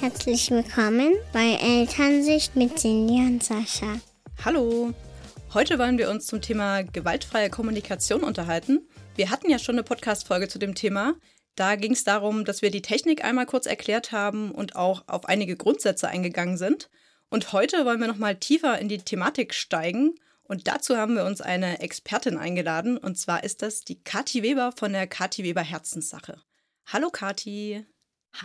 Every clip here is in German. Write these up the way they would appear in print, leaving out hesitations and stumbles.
Herzlich willkommen bei Elternsicht mit Cindy und Sascha. Hallo! Heute wollen wir uns zum Thema gewaltfreie Kommunikation unterhalten. Wir hatten ja schon eine Podcast-Folge zu dem Thema. Da ging es darum, dass wir die Technik einmal kurz erklärt haben und auch auf einige Grundsätze eingegangen sind. Und heute wollen wir nochmal tiefer in die Thematik steigen. Und dazu haben wir uns eine Expertin eingeladen. Und zwar ist das die Kathi Weber von der Kathi Weber Herzenssache. Hallo Kathi!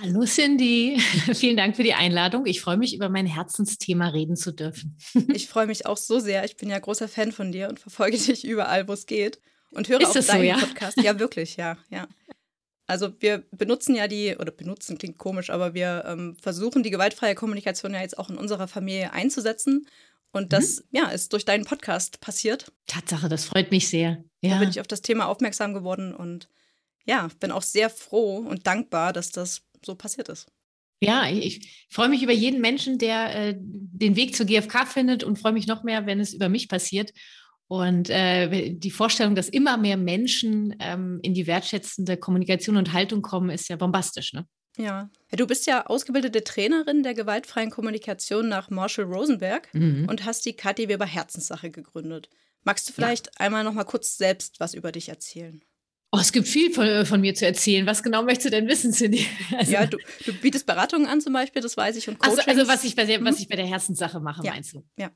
Hallo Cindy, vielen Dank für die Einladung. Ich freue mich, über mein Herzensthema reden zu dürfen. Ich freue mich auch so sehr. Ich bin ja großer Fan von dir und verfolge dich überall, wo es geht. Und höre auch deinen Podcast. Ja, wirklich, ja. Also wir benutzen ja benutzen klingt komisch, aber wir versuchen die gewaltfreie Kommunikation ja jetzt auch in unserer Familie einzusetzen. Und das ist durch deinen Podcast passiert. Tatsache, das freut mich sehr. Ja. Da bin ich auf das Thema aufmerksam geworden und ja, bin auch sehr froh und dankbar, dass das so passiert ist. Ja, ich freue mich über jeden Menschen, der den Weg zur GfK findet und freue mich noch mehr, wenn es über mich passiert. Und die Vorstellung, dass immer mehr Menschen in die wertschätzende Kommunikation und Haltung kommen, ist ja bombastisch, ne? Ja. Du bist ja ausgebildete Trainerin der gewaltfreien Kommunikation nach Marshall Rosenberg und hast die Kathi Weber Herzenssache gegründet. Magst du vielleicht einmal noch mal kurz selbst was über dich erzählen? Oh, es gibt viel von mir zu erzählen. Was genau möchtest du denn wissen, Cindy? Also, ja, du bietest Beratungen an zum Beispiel, das weiß ich, und Coachings. Also was ich bei der Herzenssache mache, meinst du? Ja.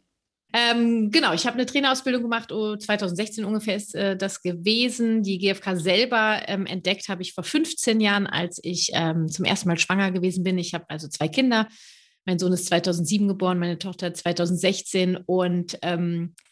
Genau, ich habe eine Trainerausbildung gemacht, 2016 ungefähr ist das gewesen. Die GfK selber entdeckt habe ich vor 15 Jahren, als ich zum ersten Mal schwanger gewesen bin. Ich habe also 2 Kinder. Mein Sohn ist 2007 geboren, meine Tochter 2016. Und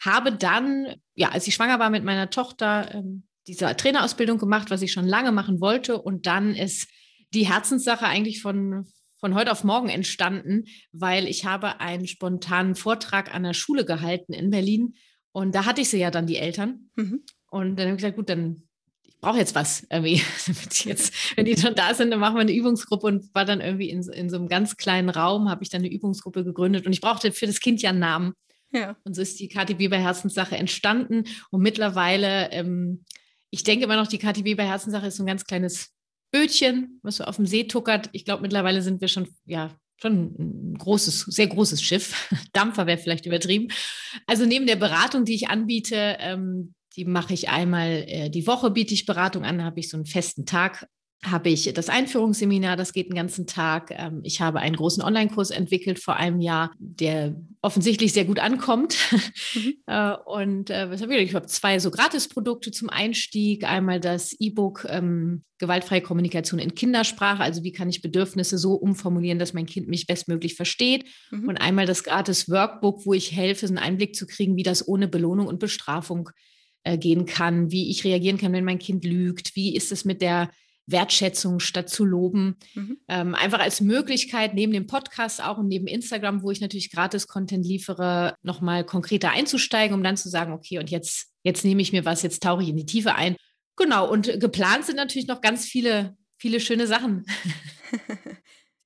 habe dann, als ich schwanger war mit meiner Tochter, diese Trainerausbildung gemacht, was ich schon lange machen wollte. Und dann ist die Herzenssache eigentlich von heute auf morgen entstanden, weil ich habe einen spontanen Vortrag an der Schule gehalten in Berlin. Und da hatte ich sie ja dann, die Eltern. Mhm. Und dann habe ich gesagt, gut, dann ich brauche jetzt was. Wenn die schon da sind, dann machen wir eine Übungsgruppe. Und war dann irgendwie in so einem ganz kleinen Raum, habe ich dann eine Übungsgruppe gegründet. Und ich brauchte für das Kind ja einen Namen. Ja. Und so ist die Kathi Weber Herzenssache entstanden. Und mittlerweile... ich denke immer noch, die Kathi Weber Herzenssache ist so ein ganz kleines Bötchen, was so auf dem See tuckert. Ich glaube, mittlerweile sind wir schon ein großes, sehr großes Schiff. Dampfer wäre vielleicht übertrieben. Also neben der Beratung, die ich anbiete, die mache ich einmal die Woche, biete ich Beratung an, habe ich so einen festen Tag, habe ich das Einführungsseminar, das geht den ganzen Tag. Ich habe einen großen Online-Kurs entwickelt vor einem Jahr, der offensichtlich sehr gut ankommt. Und ich habe 2 so Gratisprodukte zum Einstieg. Einmal das E-Book Gewaltfreie Kommunikation in Kindersprache, also wie kann ich Bedürfnisse so umformulieren, dass mein Kind mich bestmöglich versteht. Und einmal das Gratis-Workbook, wo ich helfe, so einen Einblick zu kriegen, wie das ohne Belohnung und Bestrafung gehen kann, wie ich reagieren kann, wenn mein Kind lügt, wie ist es mit der Wertschätzung statt zu loben. Einfach als Möglichkeit, neben dem Podcast auch und neben Instagram, wo ich natürlich Gratis-Content liefere, nochmal konkreter einzusteigen, um dann zu sagen, okay, und jetzt nehme ich mir was, jetzt tauche ich in die Tiefe ein. Genau, und geplant sind natürlich noch ganz viele, viele schöne Sachen.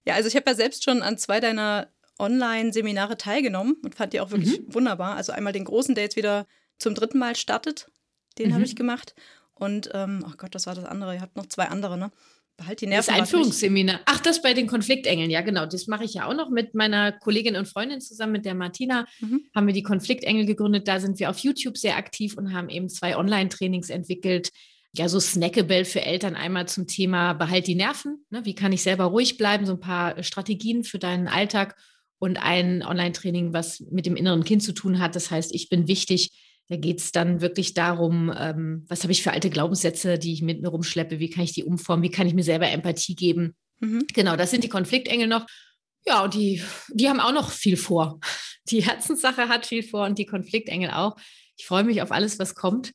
Ja, also ich habe ja selbst schon an 2 deiner Online-Seminare teilgenommen und fand die auch wirklich wunderbar. Also einmal den großen, der jetzt wieder zum 3. Mal startet, den habe ich gemacht. Und, das war das andere. Ihr habt noch 2 andere, ne? Behalt die Nerven. Das Einführungsseminar. Ach, das bei den Konfliktengeln. Ja, genau. Das mache ich ja auch noch mit meiner Kollegin und Freundin zusammen, mit der Martina. Haben wir die Konfliktengel gegründet. Da sind wir auf YouTube sehr aktiv und haben eben 2 Online-Trainings entwickelt. Ja, so snackable für Eltern. Einmal zum Thema Behalt die Nerven. Ne? Wie kann ich selber ruhig bleiben? So ein paar Strategien für deinen Alltag. Und ein Online-Training, was mit dem inneren Kind zu tun hat. Das heißt, ich bin wichtig. Da geht es dann wirklich darum, was habe ich für alte Glaubenssätze, die ich mit mir rumschleppe, wie kann ich die umformen, wie kann ich mir selber Empathie geben. Genau, das sind die Konfliktengel noch. Ja, und die haben auch noch viel vor. Die Herzenssache hat viel vor und die Konfliktengel auch. Ich freue mich auf alles, was kommt.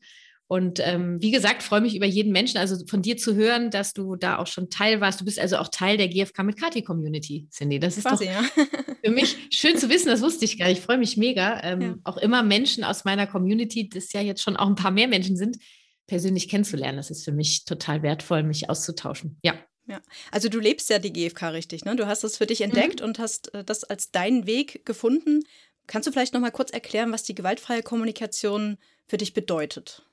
Und wie gesagt, freue mich über jeden Menschen, also von dir zu hören, dass du da auch schon Teil warst. Du bist also auch Teil der GfK mit Kathi-Community, Cindy. Das ist quasi, doch für mich schön zu wissen, das wusste ich gar nicht. Ich freue mich mega. Auch immer Menschen aus meiner Community, das ja jetzt schon auch ein paar mehr Menschen sind, persönlich kennenzulernen. Das ist für mich total wertvoll, mich auszutauschen. Ja. Also du lebst ja die GfK richtig, ne? Du hast das für dich entdeckt und hast das als deinen Weg gefunden. Kannst du vielleicht noch mal kurz erklären, was die gewaltfreie Kommunikation für dich bedeutet?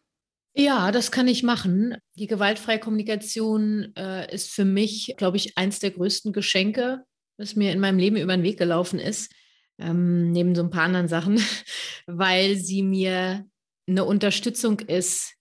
Ja, das kann ich machen. Die gewaltfreie Kommunikation ist für mich, glaube ich, eins der größten Geschenke, was mir in meinem Leben über den Weg gelaufen ist, neben so ein paar anderen Sachen, weil sie mir eine Unterstützung ist,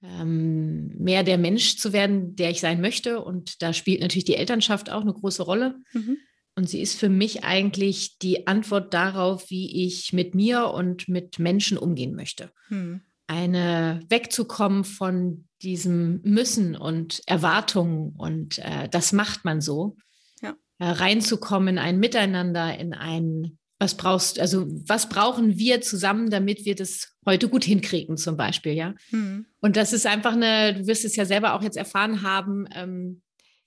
mehr der Mensch zu werden, der ich sein möchte. Und da spielt natürlich die Elternschaft auch eine große Rolle. Mhm. Und sie ist für mich eigentlich die Antwort darauf, wie ich mit mir und mit Menschen umgehen möchte. Mhm. Eine wegzukommen von diesem Müssen und Erwartungen und das macht man so. Ja. Reinzukommen in ein Miteinander, in ein, was brauchen wir zusammen, damit wir das heute gut hinkriegen, zum Beispiel, ja. Mhm. Und das ist einfach du wirst es ja selber auch jetzt erfahren haben,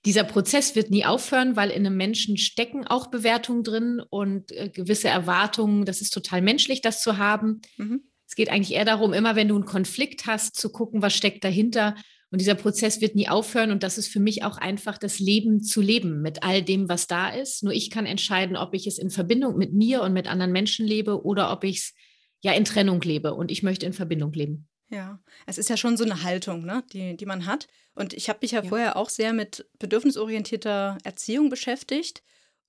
dieser Prozess wird nie aufhören, weil in einem Menschen stecken auch Bewertungen drin und gewisse Erwartungen, das ist total menschlich, das zu haben. Mhm. Es geht eigentlich eher darum, immer wenn du einen Konflikt hast, zu gucken, was steckt dahinter. Und dieser Prozess wird nie aufhören. Und das ist für mich auch einfach das Leben zu leben mit all dem, was da ist. Nur ich kann entscheiden, ob ich es in Verbindung mit mir und mit anderen Menschen lebe oder ob ich es ja in Trennung lebe. Und ich möchte in Verbindung leben. Ja, es ist ja schon so eine Haltung, ne, die man hat. Und ich habe mich ja vorher auch sehr mit bedürfnisorientierter Erziehung beschäftigt.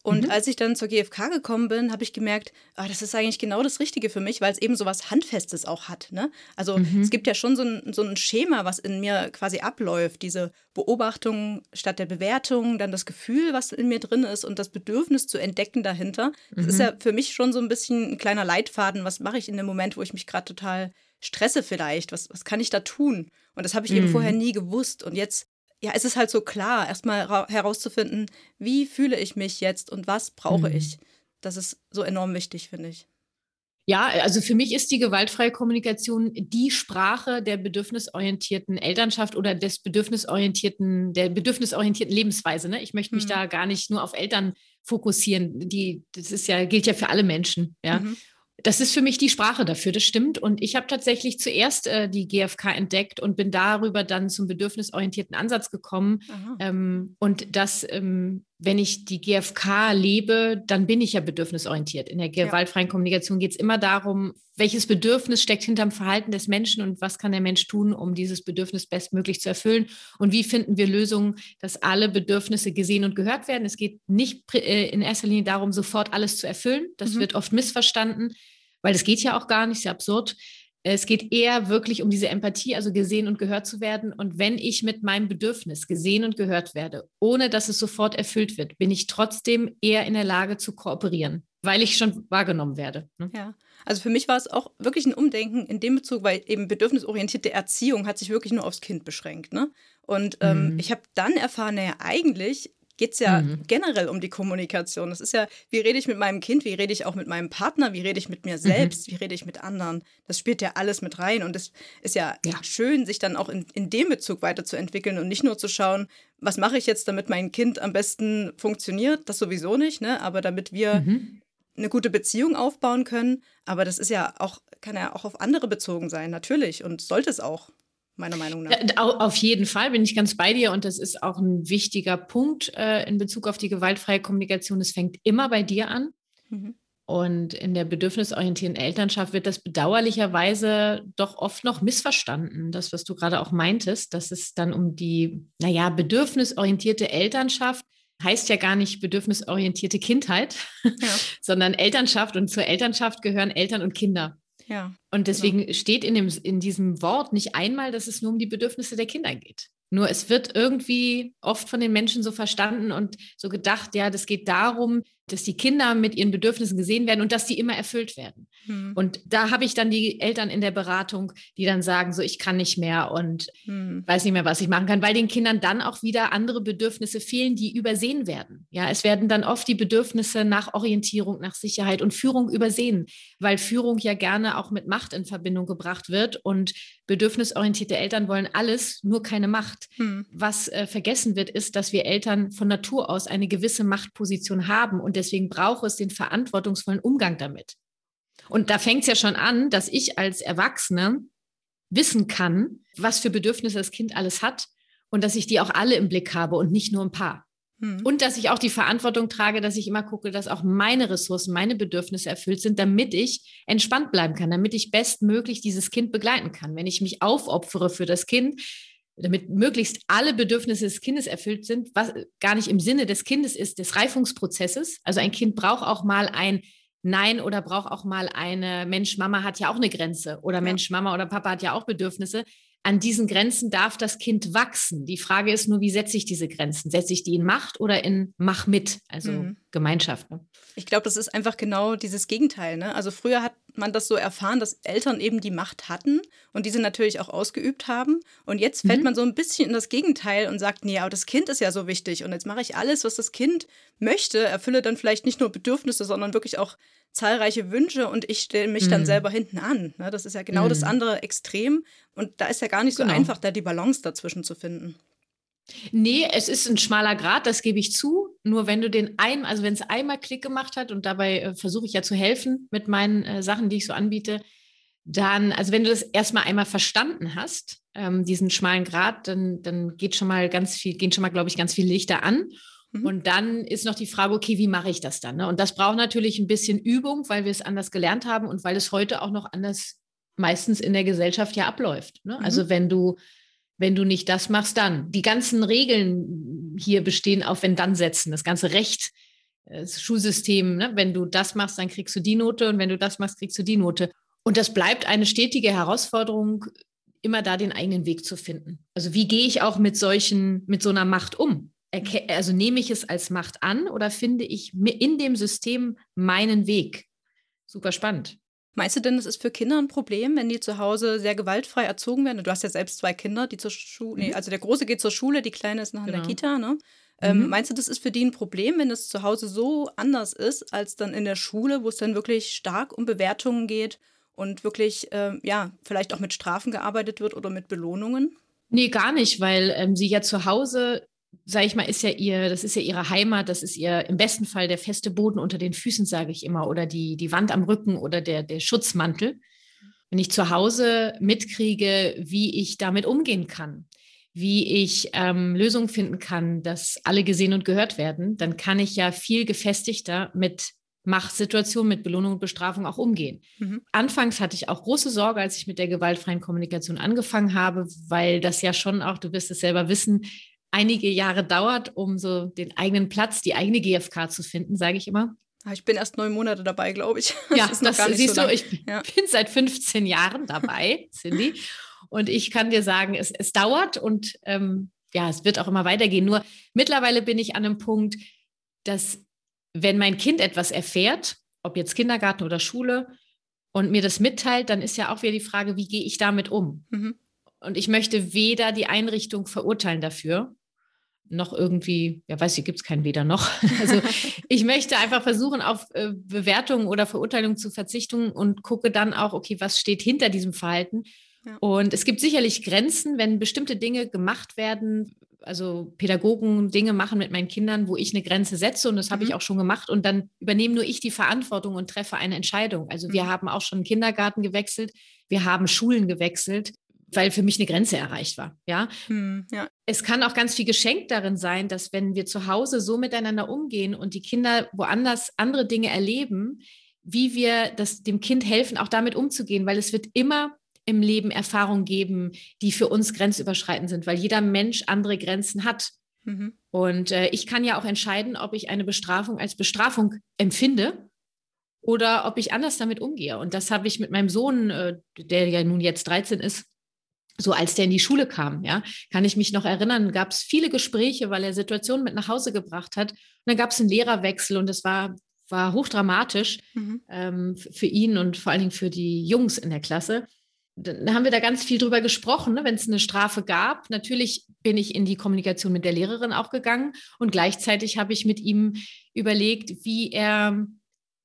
Und als ich dann zur GfK gekommen bin, habe ich gemerkt, das ist eigentlich genau das Richtige für mich, weil es eben so was Handfestes auch hat. Ne? Also es gibt ja schon so ein Schema, was in mir quasi abläuft. Diese Beobachtung statt der Bewertung, dann das Gefühl, was in mir drin ist und das Bedürfnis zu entdecken dahinter. Das ist ja für mich schon so ein bisschen ein kleiner Leitfaden. Was mache ich in dem Moment, wo ich mich gerade total stresse vielleicht? Was kann ich da tun? Und das habe ich eben vorher nie gewusst. Und jetzt es ist halt so klar, erstmal herauszufinden, wie fühle ich mich jetzt und was brauche ich. Das ist so enorm wichtig, finde ich. Ja, also für mich ist die gewaltfreie Kommunikation die Sprache der bedürfnisorientierten Elternschaft oder der bedürfnisorientierten Lebensweise. Ne? Ich möchte mich da gar nicht nur auf Eltern fokussieren. Das gilt ja für alle Menschen. Ja? Das ist für mich die Sprache dafür, das stimmt. Und ich habe tatsächlich zuerst die GfK entdeckt und bin darüber dann zum bedürfnisorientierten Ansatz gekommen. Und dass, wenn ich die GfK lebe, dann bin ich ja bedürfnisorientiert. In der gewaltfreien Kommunikation geht es immer darum, welches Bedürfnis steckt hinterm Verhalten des Menschen und was kann der Mensch tun, um dieses Bedürfnis bestmöglich zu erfüllen. Und wie finden wir Lösungen, dass alle Bedürfnisse gesehen und gehört werden. Es geht nicht in erster Linie darum, sofort alles zu erfüllen. Das wird oft missverstanden, weil das geht ja auch gar nicht, ist ja absurd. Es geht eher wirklich um diese Empathie, also gesehen und gehört zu werden. Und wenn ich mit meinem Bedürfnis gesehen und gehört werde, ohne dass es sofort erfüllt wird, bin ich trotzdem eher in der Lage zu kooperieren, weil ich schon wahrgenommen werde. Ne? Ja, also für mich war es auch wirklich ein Umdenken in dem Bezug, weil eben bedürfnisorientierte Erziehung hat sich wirklich nur aufs Kind beschränkt. Ne? Und ich habe dann erfahren, eigentlich geht es ja generell um die Kommunikation. Das ist ja, wie rede ich mit meinem Kind, wie rede ich auch mit meinem Partner, wie rede ich mit mir selbst, wie rede ich mit anderen. Das spielt ja alles mit rein und es ist ja schön, sich dann auch in dem Bezug weiterzuentwickeln und nicht nur zu schauen, was mache ich jetzt, damit mein Kind am besten funktioniert, das sowieso nicht, ne? Aber damit wir eine gute Beziehung aufbauen können. Aber das ist ja auch, kann ja auch auf andere bezogen sein, natürlich, und sollte es auch. Meiner Meinung nach. Auf jeden Fall bin ich ganz bei dir und das ist auch ein wichtiger Punkt in Bezug auf die gewaltfreie Kommunikation. Es fängt immer bei dir an und in der bedürfnisorientierten Elternschaft wird das bedauerlicherweise doch oft noch missverstanden. Das, was du gerade auch meintest, dass es dann um die, bedürfnisorientierte Elternschaft heißt ja gar nicht bedürfnisorientierte Kindheit, sondern Elternschaft und zur Elternschaft gehören Eltern und Kinder. Ja, und deswegen steht in diesem Wort nicht einmal, dass es nur um die Bedürfnisse der Kinder geht. Nur es wird irgendwie oft von den Menschen so verstanden und so gedacht, das geht darum, dass die Kinder mit ihren Bedürfnissen gesehen werden und dass die immer erfüllt werden. Und da habe ich dann die Eltern in der Beratung, die dann sagen, so ich kann nicht mehr und weiß nicht mehr, was ich machen kann, weil den Kindern dann auch wieder andere Bedürfnisse fehlen, die übersehen werden. Ja, es werden dann oft die Bedürfnisse nach Orientierung, nach Sicherheit und Führung übersehen, weil Führung ja gerne auch mit Macht in Verbindung gebracht wird und bedürfnisorientierte Eltern wollen alles, nur keine Macht. Was vergessen wird, ist, dass wir Eltern von Natur aus eine gewisse Machtposition haben und deswegen braucht es den verantwortungsvollen Umgang damit. Und da fängt es ja schon an, dass ich als Erwachsene wissen kann, was für Bedürfnisse das Kind alles hat und dass ich die auch alle im Blick habe und nicht nur ein paar. Und dass ich auch die Verantwortung trage, dass ich immer gucke, dass auch meine Ressourcen, meine Bedürfnisse erfüllt sind, damit ich entspannt bleiben kann, damit ich bestmöglich dieses Kind begleiten kann. Wenn ich mich aufopfere für das Kind, damit möglichst alle Bedürfnisse des Kindes erfüllt sind, was gar nicht im Sinne des Kindes ist, des Reifungsprozesses. Also ein Kind braucht auch mal ein Nein oder braucht auch mal eine, Mensch, Mama hat ja auch eine Grenze oder Mensch, Mama oder Papa hat ja auch Bedürfnisse. An diesen Grenzen darf das Kind wachsen. Die Frage ist nur, wie setze ich diese Grenzen? Setze ich die in Macht oder in Mach mit, also Gemeinschaft? Ne? Ich glaube, das ist einfach genau dieses Gegenteil. Ne? Also früher hat man das so erfahren, dass Eltern eben die Macht hatten und diese natürlich auch ausgeübt haben. Und jetzt fällt man so ein bisschen in das Gegenteil und sagt, nee, aber das Kind ist ja so wichtig und jetzt mache ich alles, was das Kind möchte, erfülle dann vielleicht nicht nur Bedürfnisse, sondern wirklich auch zahlreiche Wünsche und ich stelle mich dann selber hinten an. Das ist ja genau das andere Extrem und da ist ja gar nicht so einfach, da die Balance dazwischen zu finden. Nee, es ist ein schmaler Grat, das gebe ich zu. Nur wenn du wenn es einmal Klick gemacht hat und dabei versuche ich ja zu helfen mit meinen Sachen, die ich so anbiete, dann, also wenn du das erstmal einmal verstanden hast, diesen schmalen Grat, dann gehen schon mal, glaube ich, ganz viele Lichter an. Und dann ist noch die Frage, okay, wie mache ich das dann? Ne? Und das braucht natürlich ein bisschen Übung, weil wir es anders gelernt haben und weil es heute auch noch anders meistens in der Gesellschaft ja abläuft. Ne? Also wenn du nicht das machst, dann. Die ganzen Regeln hier bestehen auf Wenn-Dann-Sätzen, das ganze Recht, das Schulsystem. Ne? Wenn du das machst, dann kriegst du die Note und wenn du das machst, kriegst du die Note. Und das bleibt eine stetige Herausforderung, immer da den eigenen Weg zu finden. Also wie gehe ich auch mit so einer Macht um? Also nehme ich es als Macht an oder finde ich in dem System meinen Weg? Super spannend. Meinst du denn, das ist für Kinder ein Problem, wenn die zu Hause sehr gewaltfrei erzogen werden? Du hast ja selbst 2 Kinder, die zur Schule, also der Große geht zur Schule, die Kleine ist noch in der Kita, ne? Meinst du, das ist für die ein Problem, wenn es zu Hause so anders ist, als dann in der Schule, wo es dann wirklich stark um Bewertungen geht und wirklich, vielleicht auch mit Strafen gearbeitet wird oder mit Belohnungen? Nee, gar nicht, weil sie ja zu Hause, sag ich mal, das ist ja ihre Heimat, das ist ihr im besten Fall der feste Boden unter den Füßen, sage ich immer, oder die Wand am Rücken oder der Schutzmantel. Wenn ich zu Hause mitkriege, wie ich damit umgehen kann, wie ich Lösungen finden kann, dass alle gesehen und gehört werden, dann kann ich ja viel gefestigter mit Machtsituationen, mit Belohnung und Bestrafung auch umgehen. Anfangs hatte ich auch große Sorge, als ich mit der gewaltfreien Kommunikation angefangen habe, weil das ja schon auch, du wirst es selber wissen, einige Jahre dauert, um so den eigenen Platz, die eigene GfK zu finden, sage ich immer. Ich bin erst 9 Monate dabei, glaube ich. Ich bin seit 15 Jahren dabei, Cindy. Und ich kann dir sagen, es dauert und es wird auch immer weitergehen. Nur mittlerweile bin ich an einem Punkt, dass wenn mein Kind etwas erfährt, ob jetzt Kindergarten oder Schule, und mir das mitteilt, dann ist ja auch wieder die Frage, wie gehe ich damit um? Und ich möchte weder die Einrichtung verurteilen dafür, noch irgendwie, gibt es kein weder noch. Also ich möchte einfach versuchen, auf Bewertungen oder Verurteilungen zu verzichten und gucke dann auch, okay, was steht hinter diesem Verhalten? Ja. Und es gibt sicherlich Grenzen, wenn bestimmte Dinge gemacht werden, also Pädagogen Dinge machen mit meinen Kindern, wo ich eine Grenze setze und das habe ich auch schon gemacht und dann übernehme nur ich die Verantwortung und treffe eine Entscheidung. Also wir haben auch schon Kindergarten gewechselt, wir haben Schulen gewechselt, weil für mich eine Grenze erreicht war. Ja? Es kann auch ganz viel Geschenk darin sein, dass wenn wir zu Hause so miteinander umgehen und die Kinder woanders andere Dinge erleben, wie wir dem Kind helfen, auch damit umzugehen, weil es wird immer im Leben Erfahrungen geben, die für uns grenzüberschreitend sind, weil jeder Mensch andere Grenzen hat. Und ich kann ja auch entscheiden, ob ich eine Bestrafung als Bestrafung empfinde oder ob ich anders damit umgehe. Und das habe ich mit meinem Sohn, der ja nun jetzt 13 ist, so als der in die Schule kam, kann ich mich noch erinnern, gab es viele Gespräche, weil er Situationen mit nach Hause gebracht hat. Und dann gab es einen Lehrerwechsel und das war hochdramatisch für ihn und vor allen Dingen für die Jungs in der Klasse. Dann haben wir da ganz viel drüber gesprochen, ne, wenn es eine Strafe gab. Natürlich bin ich in die Kommunikation mit der Lehrerin auch gegangen und gleichzeitig habe ich mit ihm überlegt, wie er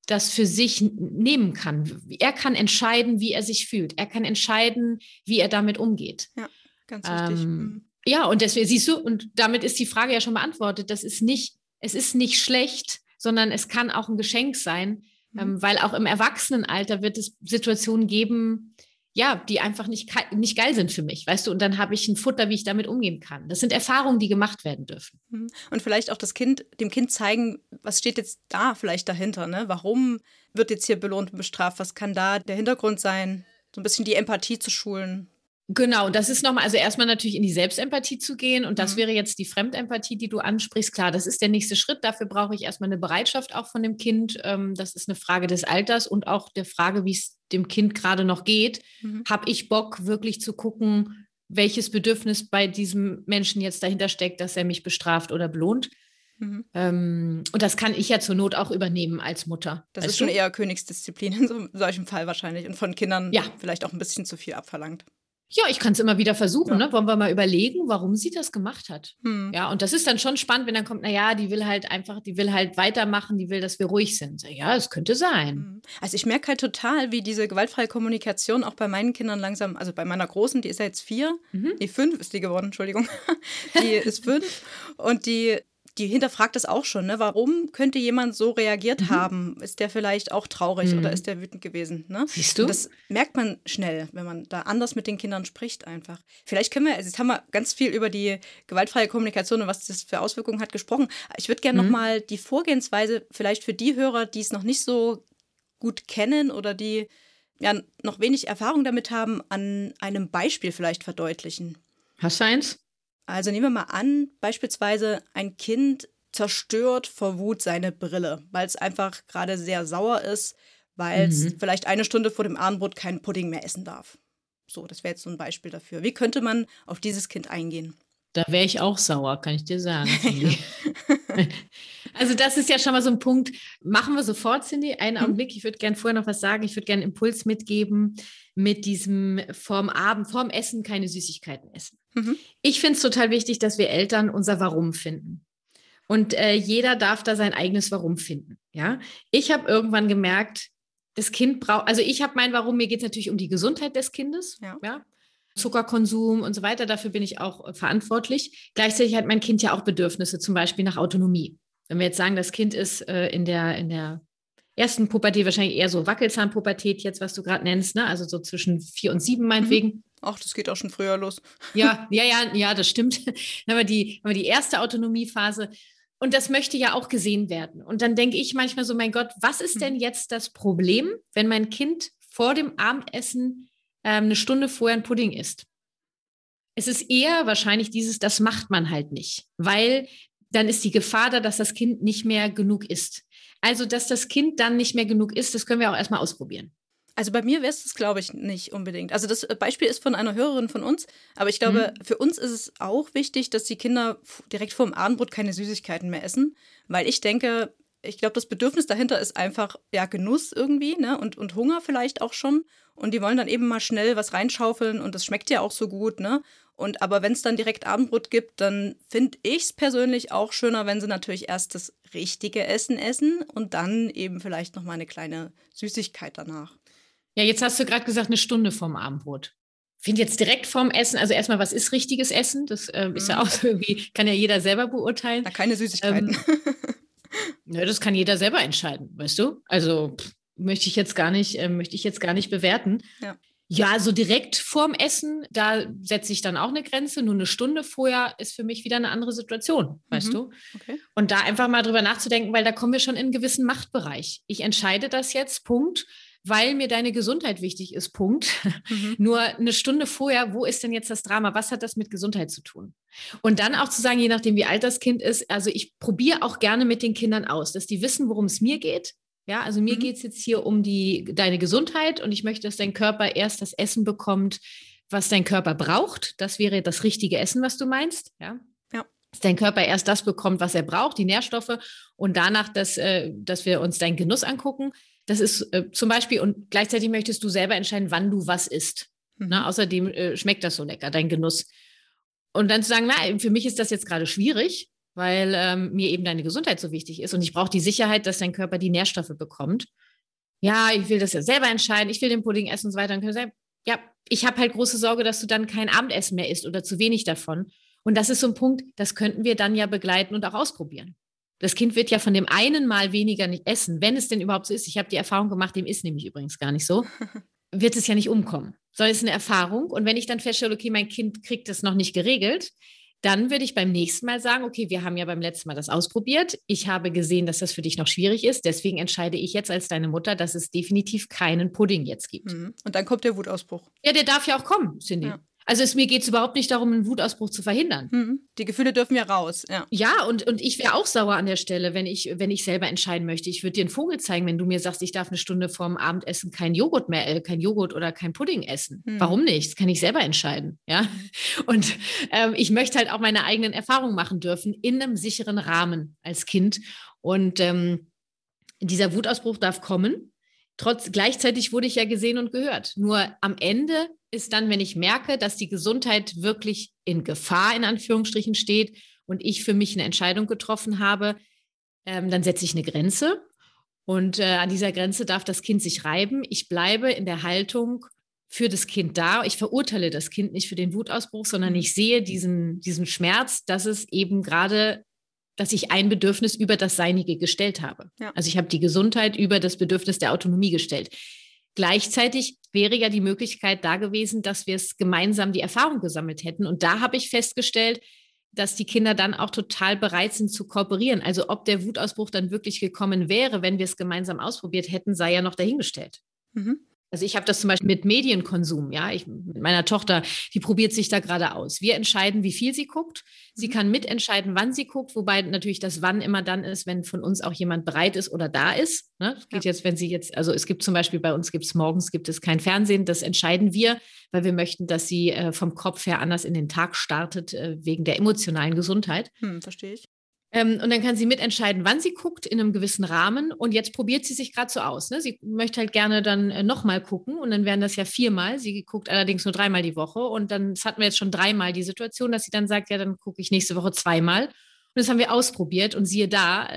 das für sich nehmen kann. Er kann entscheiden, wie er sich fühlt. Er kann entscheiden, wie er damit umgeht. Ja, ganz wichtig. Und deswegen siehst du, und damit ist die Frage ja schon beantwortet, es ist nicht schlecht, sondern es kann auch ein Geschenk sein, weil auch im Erwachsenenalter wird es Situationen geben, die einfach nicht geil sind für mich, weißt du? Und dann habe ich ein Futter, wie ich damit umgehen kann. Das sind Erfahrungen, die gemacht werden dürfen. Und vielleicht auch dem Kind zeigen, was steht jetzt da vielleicht dahinter, ne? Warum wird jetzt hier belohnt und bestraft? Was kann da der Hintergrund sein? So ein bisschen die Empathie zu schulen. Genau, das ist nochmal, also erstmal natürlich in die Selbstempathie zu gehen und das wäre jetzt die Fremdempathie, die du ansprichst. Klar, das ist der nächste Schritt, dafür brauche ich erstmal eine Bereitschaft auch von dem Kind. Das ist eine Frage des Alters und auch der Frage, wie es dem Kind gerade noch geht. Habe ich Bock, wirklich zu gucken, welches Bedürfnis bei diesem Menschen jetzt dahinter steckt, dass er mich bestraft oder belohnt? Und das kann ich ja zur Not auch übernehmen als Mutter. Das ist schon eher Königsdisziplin in solchem Fall wahrscheinlich und von Kindern vielleicht auch ein bisschen zu viel abverlangt. Ja, ich kann es immer wieder versuchen. Ne? Wollen wir mal überlegen, warum sie das gemacht hat. Ja, und das ist dann schon spannend, wenn dann kommt, naja, die will halt weitermachen, die will, dass wir ruhig sind. Ja, es könnte sein. Also ich merke halt total, wie diese gewaltfreie Kommunikation auch bei meinen Kindern langsam, also bei meiner Großen, die ist ja jetzt 4, fünf ist die geworden, Entschuldigung, die ist 5 und die hinterfragt das auch schon, ne? Warum könnte jemand so reagiert haben? Ist der vielleicht auch traurig oder ist der wütend gewesen? Ne? Siehst du? Und das merkt man schnell, wenn man da anders mit den Kindern spricht einfach. Vielleicht können wir, also jetzt haben wir ganz viel über die gewaltfreie Kommunikation und was das für Auswirkungen hat gesprochen. Ich würde gerne nochmal die Vorgehensweise vielleicht für die Hörer, die es noch nicht so gut kennen oder die ja noch wenig Erfahrung damit haben, an einem Beispiel vielleicht verdeutlichen. Hast du eins? Also nehmen wir mal an, beispielsweise ein Kind zerstört vor Wut seine Brille, weil es einfach gerade sehr sauer ist, weil es vielleicht eine Stunde vor dem Abendbrot keinen Pudding mehr essen darf. So, das wäre jetzt so ein Beispiel dafür. Wie könnte man auf dieses Kind eingehen? Da wäre ich auch sauer, kann ich dir sagen. Also das ist ja schon mal so ein Punkt. Machen wir sofort, Cindy, einen Augenblick. Ich würde gerne vorher noch was sagen. Ich würde gerne einen Impuls mitgeben mit diesem vorm Essen keine Süßigkeiten essen. Ich finde es total wichtig, dass wir Eltern unser Warum finden. Und jeder darf da sein eigenes Warum finden. Ja? Ich habe irgendwann gemerkt, das Kind braucht, also ich habe mein Warum, mir geht es natürlich um die Gesundheit des Kindes. Ja? Zuckerkonsum und so weiter, dafür bin ich auch verantwortlich. Gleichzeitig hat mein Kind ja auch Bedürfnisse, zum Beispiel nach Autonomie. Wenn wir jetzt sagen, das Kind ist in der ersten Pubertät, wahrscheinlich eher so Wackelzahnpubertät jetzt, was du gerade nennst, ne? Also so zwischen 4 und 7 meinetwegen. Ach, das geht auch schon früher los. Ja, das stimmt. Dann haben wir die erste Autonomiephase. Und das möchte ja auch gesehen werden. Und dann denke ich manchmal so, mein Gott, was ist denn jetzt das Problem, wenn mein Kind vor dem Abendessen eine Stunde vorher ein Pudding isst? Es ist eher wahrscheinlich das macht man halt nicht. Weil dann ist die Gefahr da, dass das Kind nicht mehr genug isst. Also, dass das Kind dann nicht mehr genug isst, das können wir auch erstmal ausprobieren. Also bei mir wäre es das, glaube ich, nicht unbedingt. Also das Beispiel ist von einer Hörerin von uns, aber ich glaube, für uns ist es auch wichtig, dass die Kinder direkt vor dem Abendbrot keine Süßigkeiten mehr essen, weil ich denke, ich glaube, das Bedürfnis dahinter ist einfach ja Genuss irgendwie, ne? Und Hunger vielleicht auch schon und die wollen dann eben mal schnell was reinschaufeln und das schmeckt ja auch so gut, ne? Und aber wenn es dann direkt Abendbrot gibt, dann finde ich es persönlich auch schöner, wenn sie natürlich erst das richtige Essen essen und dann eben vielleicht nochmal eine kleine Süßigkeit danach. Ja, jetzt hast du gerade gesagt, eine Stunde vorm Abendbrot. Ich finde jetzt direkt vorm Essen, also erstmal, was ist richtiges Essen? Das ist ja auch so irgendwie, kann ja jeder selber beurteilen. Na, keine Süßigkeiten. Nö, das kann jeder selber entscheiden, weißt du? Also möchte ich jetzt gar nicht bewerten. Ja, so direkt vorm Essen, da setze ich dann auch eine Grenze. Nur eine Stunde vorher ist für mich wieder eine andere Situation, weißt du? Okay. Und da einfach mal drüber nachzudenken, weil da kommen wir schon in einen gewissen Machtbereich. Ich entscheide das jetzt, Punkt. Weil mir deine Gesundheit wichtig ist, Punkt. Nur eine Stunde vorher, wo ist denn jetzt das Drama? Was hat das mit Gesundheit zu tun? Und dann auch zu sagen, je nachdem, wie alt das Kind ist, also ich probiere auch gerne mit den Kindern aus, dass die wissen, worum es mir geht. Ja, also mir geht es jetzt hier um deine Gesundheit und ich möchte, dass dein Körper erst das Essen bekommt, was dein Körper braucht. Das wäre das richtige Essen, was du meinst, ja. Dass dein Körper erst das bekommt, was er braucht, die Nährstoffe und danach, dass wir uns deinen Genuss angucken. Das ist zum Beispiel, und gleichzeitig möchtest du selber entscheiden, wann du was isst. Na, außerdem schmeckt das so lecker, dein Genuss. Und dann zu sagen, na, für mich ist das jetzt gerade schwierig, weil mir eben deine Gesundheit so wichtig ist und ich brauche die Sicherheit, dass dein Körper die Nährstoffe bekommt. Ja, ich will das ja selber entscheiden, ich will den Pudding essen und so weiter. Und können sagen, ja, ich habe halt große Sorge, dass du dann kein Abendessen mehr isst oder zu wenig davon. Und das ist so ein Punkt, das könnten wir dann ja begleiten und auch ausprobieren. Das Kind wird ja von dem einen Mal weniger nicht essen, wenn es denn überhaupt so ist. Ich habe die Erfahrung gemacht, dem ist nämlich übrigens gar nicht so. Wird es ja nicht umkommen. Sondern es ist eine Erfahrung. Und wenn ich dann feststelle, okay, mein Kind kriegt das noch nicht geregelt, dann würde ich beim nächsten Mal sagen, okay, wir haben ja beim letzten Mal das ausprobiert. Ich habe gesehen, dass das für dich noch schwierig ist. Deswegen entscheide ich jetzt als deine Mutter, dass es definitiv keinen Pudding jetzt gibt. Und dann kommt der Wutausbruch. Ja, der darf ja auch kommen, Cindy. Ja. Also mir geht es überhaupt nicht darum, einen Wutausbruch zu verhindern. Mhm. Die Gefühle dürfen ja raus. Ja, ja, und ich wäre auch sauer an der Stelle, wenn ich selber entscheiden möchte. Ich würde dir einen Vogel zeigen, wenn du mir sagst, ich darf eine Stunde vorm Abendessen kein Joghurt oder kein Pudding essen. Mhm. Warum nicht? Das kann ich selber entscheiden. Ja? Und ich möchte halt auch meine eigenen Erfahrungen machen dürfen in einem sicheren Rahmen als Kind. Und dieser Wutausbruch darf kommen. Gleichzeitig wurde ich ja gesehen und gehört. Nur am Ende ist dann, wenn ich merke, dass die Gesundheit wirklich in Gefahr, in Anführungsstrichen, steht und ich für mich eine Entscheidung getroffen habe, dann setze ich eine Grenze. Und an dieser Grenze darf das Kind sich reiben. Ich bleibe in der Haltung für das Kind da. Ich verurteile das Kind nicht für den Wutausbruch, sondern ich sehe diesen Schmerz, dass es eben gerade... dass ich ein Bedürfnis über das Seinige gestellt habe. Ja. Also ich habe die Gesundheit über das Bedürfnis der Autonomie gestellt. Gleichzeitig wäre ja die Möglichkeit da gewesen, dass wir es gemeinsam die Erfahrung gesammelt hätten. Und da habe ich festgestellt, dass die Kinder dann auch total bereit sind zu kooperieren. Also ob der Wutausbruch dann wirklich gekommen wäre, wenn wir es gemeinsam ausprobiert hätten, sei ja noch dahingestellt. Mhm. Also ich habe das zum Beispiel mit Medienkonsum, ja, mit meiner Tochter, die probiert sich da gerade aus. Wir entscheiden, wie viel sie guckt. Sie kann mitentscheiden, wann sie guckt, wobei natürlich das Wann immer dann ist, wenn von uns auch jemand bereit ist oder da ist. Ne? Das geht jetzt, wenn sie jetzt, also es gibt zum Beispiel bei uns morgens gibt es kein Fernsehen, das entscheiden wir, weil wir möchten, dass sie vom Kopf her anders in den Tag startet, wegen der emotionalen Gesundheit. Verstehe ich. Und dann kann sie mitentscheiden, wann sie guckt, in einem gewissen Rahmen. Und jetzt probiert sie sich gerade so aus. Ne? Sie möchte halt gerne dann nochmal gucken. Und dann wären das ja 4-mal. Sie guckt allerdings nur 3-mal die Woche. Und dann hatten wir jetzt schon 3-mal die Situation, dass sie dann sagt, ja, dann gucke ich nächste Woche 2-mal. Und das haben wir ausprobiert. Und siehe da,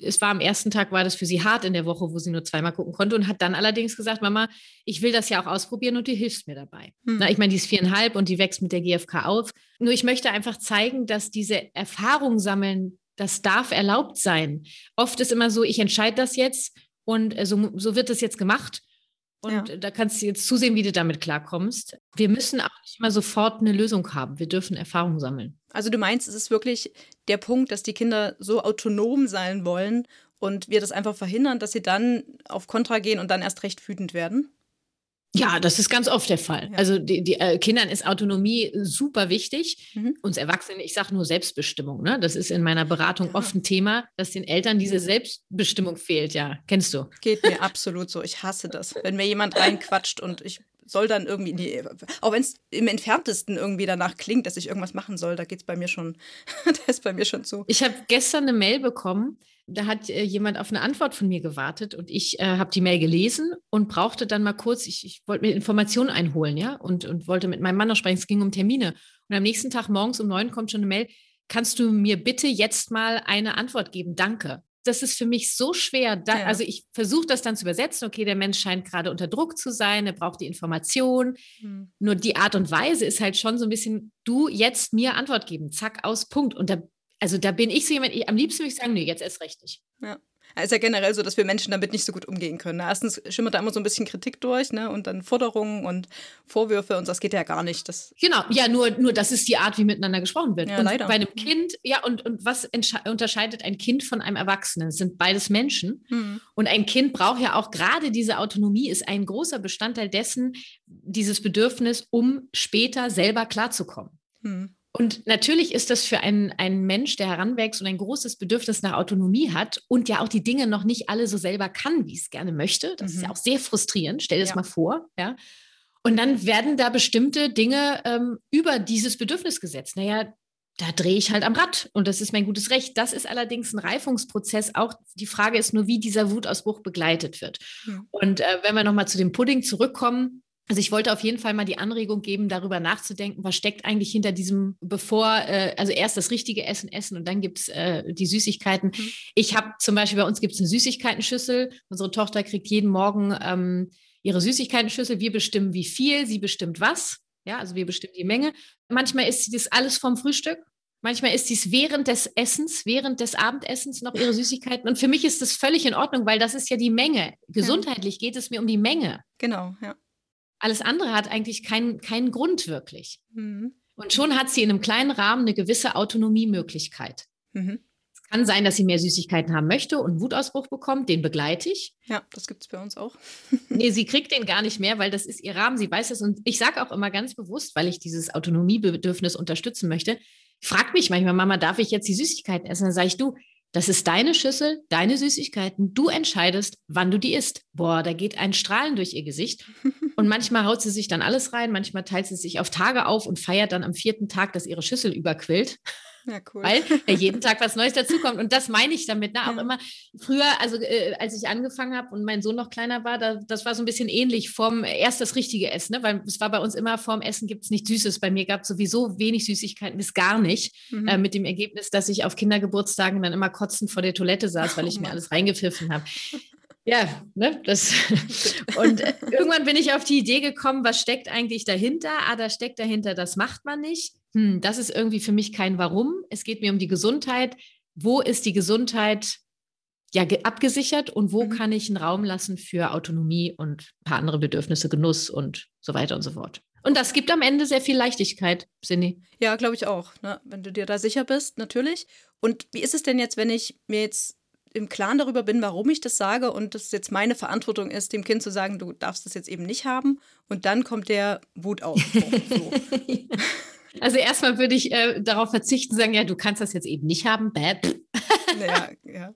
es war am ersten Tag, war das für sie hart in der Woche, wo sie nur 2-mal gucken konnte. Und hat dann allerdings gesagt, Mama, ich will das ja auch ausprobieren und du hilfst mir dabei. Na, ich meine, die ist 4,5 und die wächst mit der GfK auf. Nur ich möchte einfach zeigen, dass diese Erfahrung sammeln, das darf erlaubt sein. Oft ist immer so, ich entscheide das jetzt und so wird das jetzt gemacht. Und ja, da kannst du jetzt zusehen, wie du damit klarkommst. Wir müssen auch nicht immer sofort eine Lösung haben. Wir dürfen Erfahrung sammeln. Also du meinst, es ist wirklich der Punkt, dass die Kinder so autonom sein wollen und wir das einfach verhindern, dass sie dann auf Kontra gehen und dann erst recht wütend werden? Ja, das ist ganz oft der Fall. Ja. Also die Kindern ist Autonomie super wichtig. Mhm. Uns Erwachsenen, ich sage nur Selbstbestimmung. Ne? Das ist in meiner Beratung oft ein Thema, dass den Eltern diese Selbstbestimmung fehlt. Ja, kennst du. Geht mir absolut so. Ich hasse das, wenn mir jemand reinquatscht und ich soll dann irgendwie, auch wenn es im Entferntesten irgendwie danach klingt, dass ich irgendwas machen soll, da geht's bei mir schon, da ist bei mir schon zu. Ich habe gestern eine Mail bekommen, da hat jemand auf eine Antwort von mir gewartet und ich habe die Mail gelesen und brauchte dann mal kurz, ich wollte mir Informationen einholen, ja, und wollte mit meinem Mann noch sprechen, es ging um Termine. Und am nächsten Tag morgens um 9 kommt schon eine Mail, kannst du mir bitte jetzt mal eine Antwort geben, danke. Das ist für mich so schwer. Also ich versuche das dann zu übersetzen. Okay, der Mensch scheint gerade unter Druck zu sein, er braucht die Information. Nur die Art und Weise ist halt schon so ein bisschen, du jetzt mir Antwort geben, zack, aus, Punkt. Und da bin ich so jemand, am liebsten würde ich sagen, nee, jetzt erst recht nicht. Ja. Es ist ja generell so, dass wir Menschen damit nicht so gut umgehen können. Erstens schimmert da immer so ein bisschen Kritik durch, ne? Und dann Forderungen und Vorwürfe und das geht ja gar nicht. Das genau, ja, nur das ist die Art, wie miteinander gesprochen wird. Ja, und leider. Bei einem Kind, ja, und was unterscheidet ein Kind von einem Erwachsenen? Es sind beides Menschen. Mhm. Und ein Kind braucht ja auch gerade diese Autonomie, ist ein großer Bestandteil dessen, dieses Bedürfnis, um später selber klarzukommen. Mhm. Und natürlich ist das für einen Mensch, der heranwächst und ein großes Bedürfnis nach Autonomie hat und ja auch die Dinge noch nicht alle so selber kann, wie es gerne möchte. Das ist ja auch sehr frustrierend. Stell dir das mal vor. Ja. Und dann werden da bestimmte Dinge über dieses Bedürfnis gesetzt. Naja, da drehe ich halt am Rad und das ist mein gutes Recht. Das ist allerdings ein Reifungsprozess. Auch die Frage ist nur, wie dieser Wutausbruch begleitet wird. Ja. Und wenn wir nochmal zu dem Pudding zurückkommen, also ich wollte auf jeden Fall mal die Anregung geben, darüber nachzudenken, was steckt eigentlich hinter diesem, also erst das richtige Essen und dann gibt es die Süßigkeiten. Mhm. Ich habe zum Beispiel, bei uns gibt es eine Süßigkeitenschüssel. Unsere Tochter kriegt jeden Morgen ihre Süßigkeitenschüssel. Wir bestimmen, wie viel, sie bestimmt was. Ja, also wir bestimmen die Menge. Manchmal ist das alles vom Frühstück. Manchmal ist dies während des Essens, während des Abendessens noch ihre Süßigkeiten. Und für mich ist das völlig in Ordnung, weil das ist ja die Menge. Gesundheitlich geht es mir um die Menge. Genau, ja. Alles andere hat eigentlich keinen Grund wirklich. Mhm. Und schon hat sie in einem kleinen Rahmen eine gewisse Autonomiemöglichkeit. Mhm. Kann sein, dass sie mehr Süßigkeiten haben möchte und einen Wutausbruch bekommt, den begleite ich. Ja, das gibt es bei uns auch. Nee, sie kriegt den gar nicht mehr, weil das ist ihr Rahmen, sie weiß das. Und ich sage auch immer ganz bewusst, weil ich dieses Autonomiebedürfnis unterstützen möchte, fragt mich manchmal, Mama, darf ich jetzt die Süßigkeiten essen? Dann sage ich, du, das ist deine Schüssel, deine Süßigkeiten, du entscheidest, wann du die isst. Boah, da geht ein Strahlen durch ihr Gesicht. Und manchmal haut sie sich dann alles rein, manchmal teilt sie sich auf Tage auf und feiert dann am 4. Tag, dass ihre Schüssel überquillt. Ja, cool. Weil ja jeden Tag was Neues dazukommt. Und das meine ich damit. Ne? Ja. Auch immer früher, also als ich angefangen habe und mein Sohn noch kleiner war, das war so ein bisschen ähnlich vorm erst das richtige Essen. Ne? Weil es war bei uns immer, vorm Essen gibt es nichts Süßes. Bei mir gab es sowieso wenig Süßigkeiten, bis gar nicht. Mhm. Mit dem Ergebnis, dass ich auf Kindergeburtstagen dann immer kotzend vor der Toilette saß, weil ich mir alles reingepfiffen habe. Ja, ne, das. Und irgendwann bin ich auf die Idee gekommen, was steckt eigentlich dahinter? Ah, da steckt dahinter, das macht man nicht. Das ist irgendwie für mich kein Warum. Es geht mir um die Gesundheit. Wo ist die Gesundheit ja abgesichert und wo kann ich einen Raum lassen für Autonomie und ein paar andere Bedürfnisse, Genuss und so weiter und so fort. Und das gibt am Ende sehr viel Leichtigkeit, Cindy. Ja, glaube ich auch, ne? Wenn du dir da sicher bist, natürlich. Und wie ist es denn jetzt, wenn ich mir jetzt im Klaren darüber bin, warum ich das sage und dass es jetzt meine Verantwortung ist, dem Kind zu sagen, du darfst das jetzt eben nicht haben und dann kommt der Wutausbruch. So. Also erstmal würde ich darauf verzichten, sagen, ja, du kannst das jetzt eben nicht haben. Naja, ja.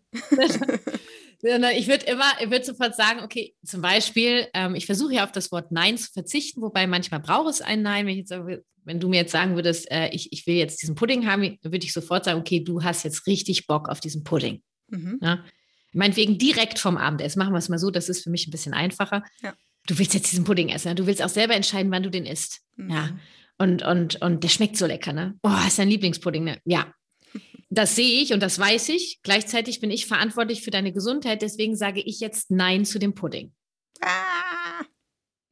Ich würde sofort sagen, okay, zum Beispiel, ich versuche ja auf das Wort Nein zu verzichten, wobei manchmal braucht es ein Nein. Wenn du mir jetzt sagen würdest, ich will jetzt diesen Pudding haben, würde ich sofort sagen, okay, du hast jetzt richtig Bock auf diesen Pudding. Mhm. Ja? Meinetwegen direkt vom Abendessen. Machen wir es mal so, das ist für mich ein bisschen einfacher. Ja. Du willst jetzt diesen Pudding essen, du willst auch selber entscheiden, wann du den isst. Mhm. Ja. Und der schmeckt so lecker, ne? Oh, ist dein Lieblingspudding, ne? Ja, das sehe ich und das weiß ich. Gleichzeitig bin ich verantwortlich für deine Gesundheit, deswegen sage ich jetzt Nein zu dem Pudding. Ah,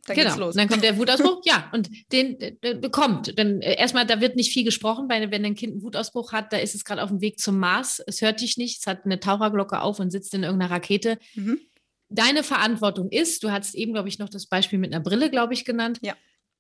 dann geht's los. Und dann kommt der Wutausbruch, ja, und den bekommt. Denn erstmal, da wird nicht viel gesprochen, weil wenn ein Kind einen Wutausbruch hat, da ist es gerade auf dem Weg zum Mars, es hört dich nicht, es hat eine Taucherglocke auf und sitzt in irgendeiner Rakete. Mhm. Deine Verantwortung ist, du hattest eben, glaube ich, noch das Beispiel mit einer Brille, glaube ich, genannt. Ja.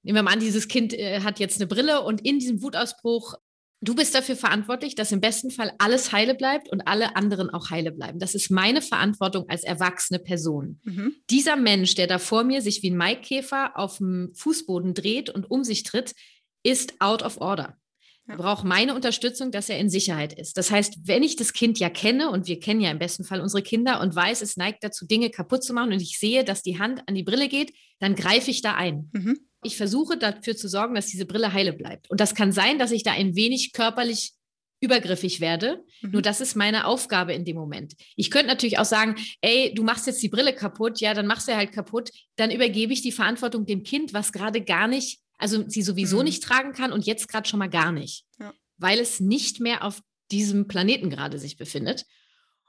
Nehmen wir mal an, dieses Kind hat jetzt eine Brille und in diesem Wutausbruch, du bist dafür verantwortlich, dass im besten Fall alles heile bleibt und alle anderen auch heile bleiben. Das ist meine Verantwortung als erwachsene Person. Mhm. Dieser Mensch, der da vor mir sich wie ein Maikäfer auf dem Fußboden dreht und um sich tritt, ist out of order. Er braucht meine Unterstützung, dass er in Sicherheit ist. Das heißt, wenn ich das Kind ja kenne, und wir kennen ja im besten Fall unsere Kinder und weiß, es neigt dazu, Dinge kaputt zu machen und ich sehe, dass die Hand an die Brille geht, dann greife ich da ein. Mhm. Ich versuche dafür zu sorgen, dass diese Brille heile bleibt. Und das kann sein, dass ich da ein wenig körperlich übergriffig werde. Mhm. Nur das ist meine Aufgabe in dem Moment. Ich könnte natürlich auch sagen, ey, du machst jetzt die Brille kaputt. Ja, dann machst du halt kaputt. Dann übergebe ich die Verantwortung dem Kind, was gerade gar nicht, also sie sowieso nicht tragen kann und jetzt gerade schon mal gar nicht. Ja. Weil es nicht mehr auf diesem Planeten gerade sich befindet.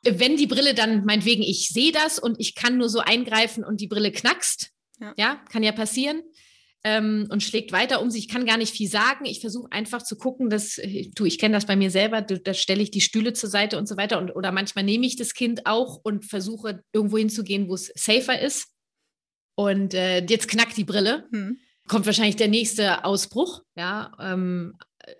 Wenn die Brille dann, meinetwegen, ich sehe das und ich kann nur so eingreifen und die Brille knackst, ja kann ja passieren, und schlägt weiter um sich. Ich kann gar nicht viel sagen. Ich versuche einfach zu gucken, dass ich kenne das bei mir selber, da stelle ich die Stühle zur Seite und so weiter. Oder manchmal nehme ich das Kind auch und versuche, irgendwo hinzugehen, wo es safer ist. Und jetzt knackt die Brille. Hm. Kommt wahrscheinlich der nächste Ausbruch. Ja,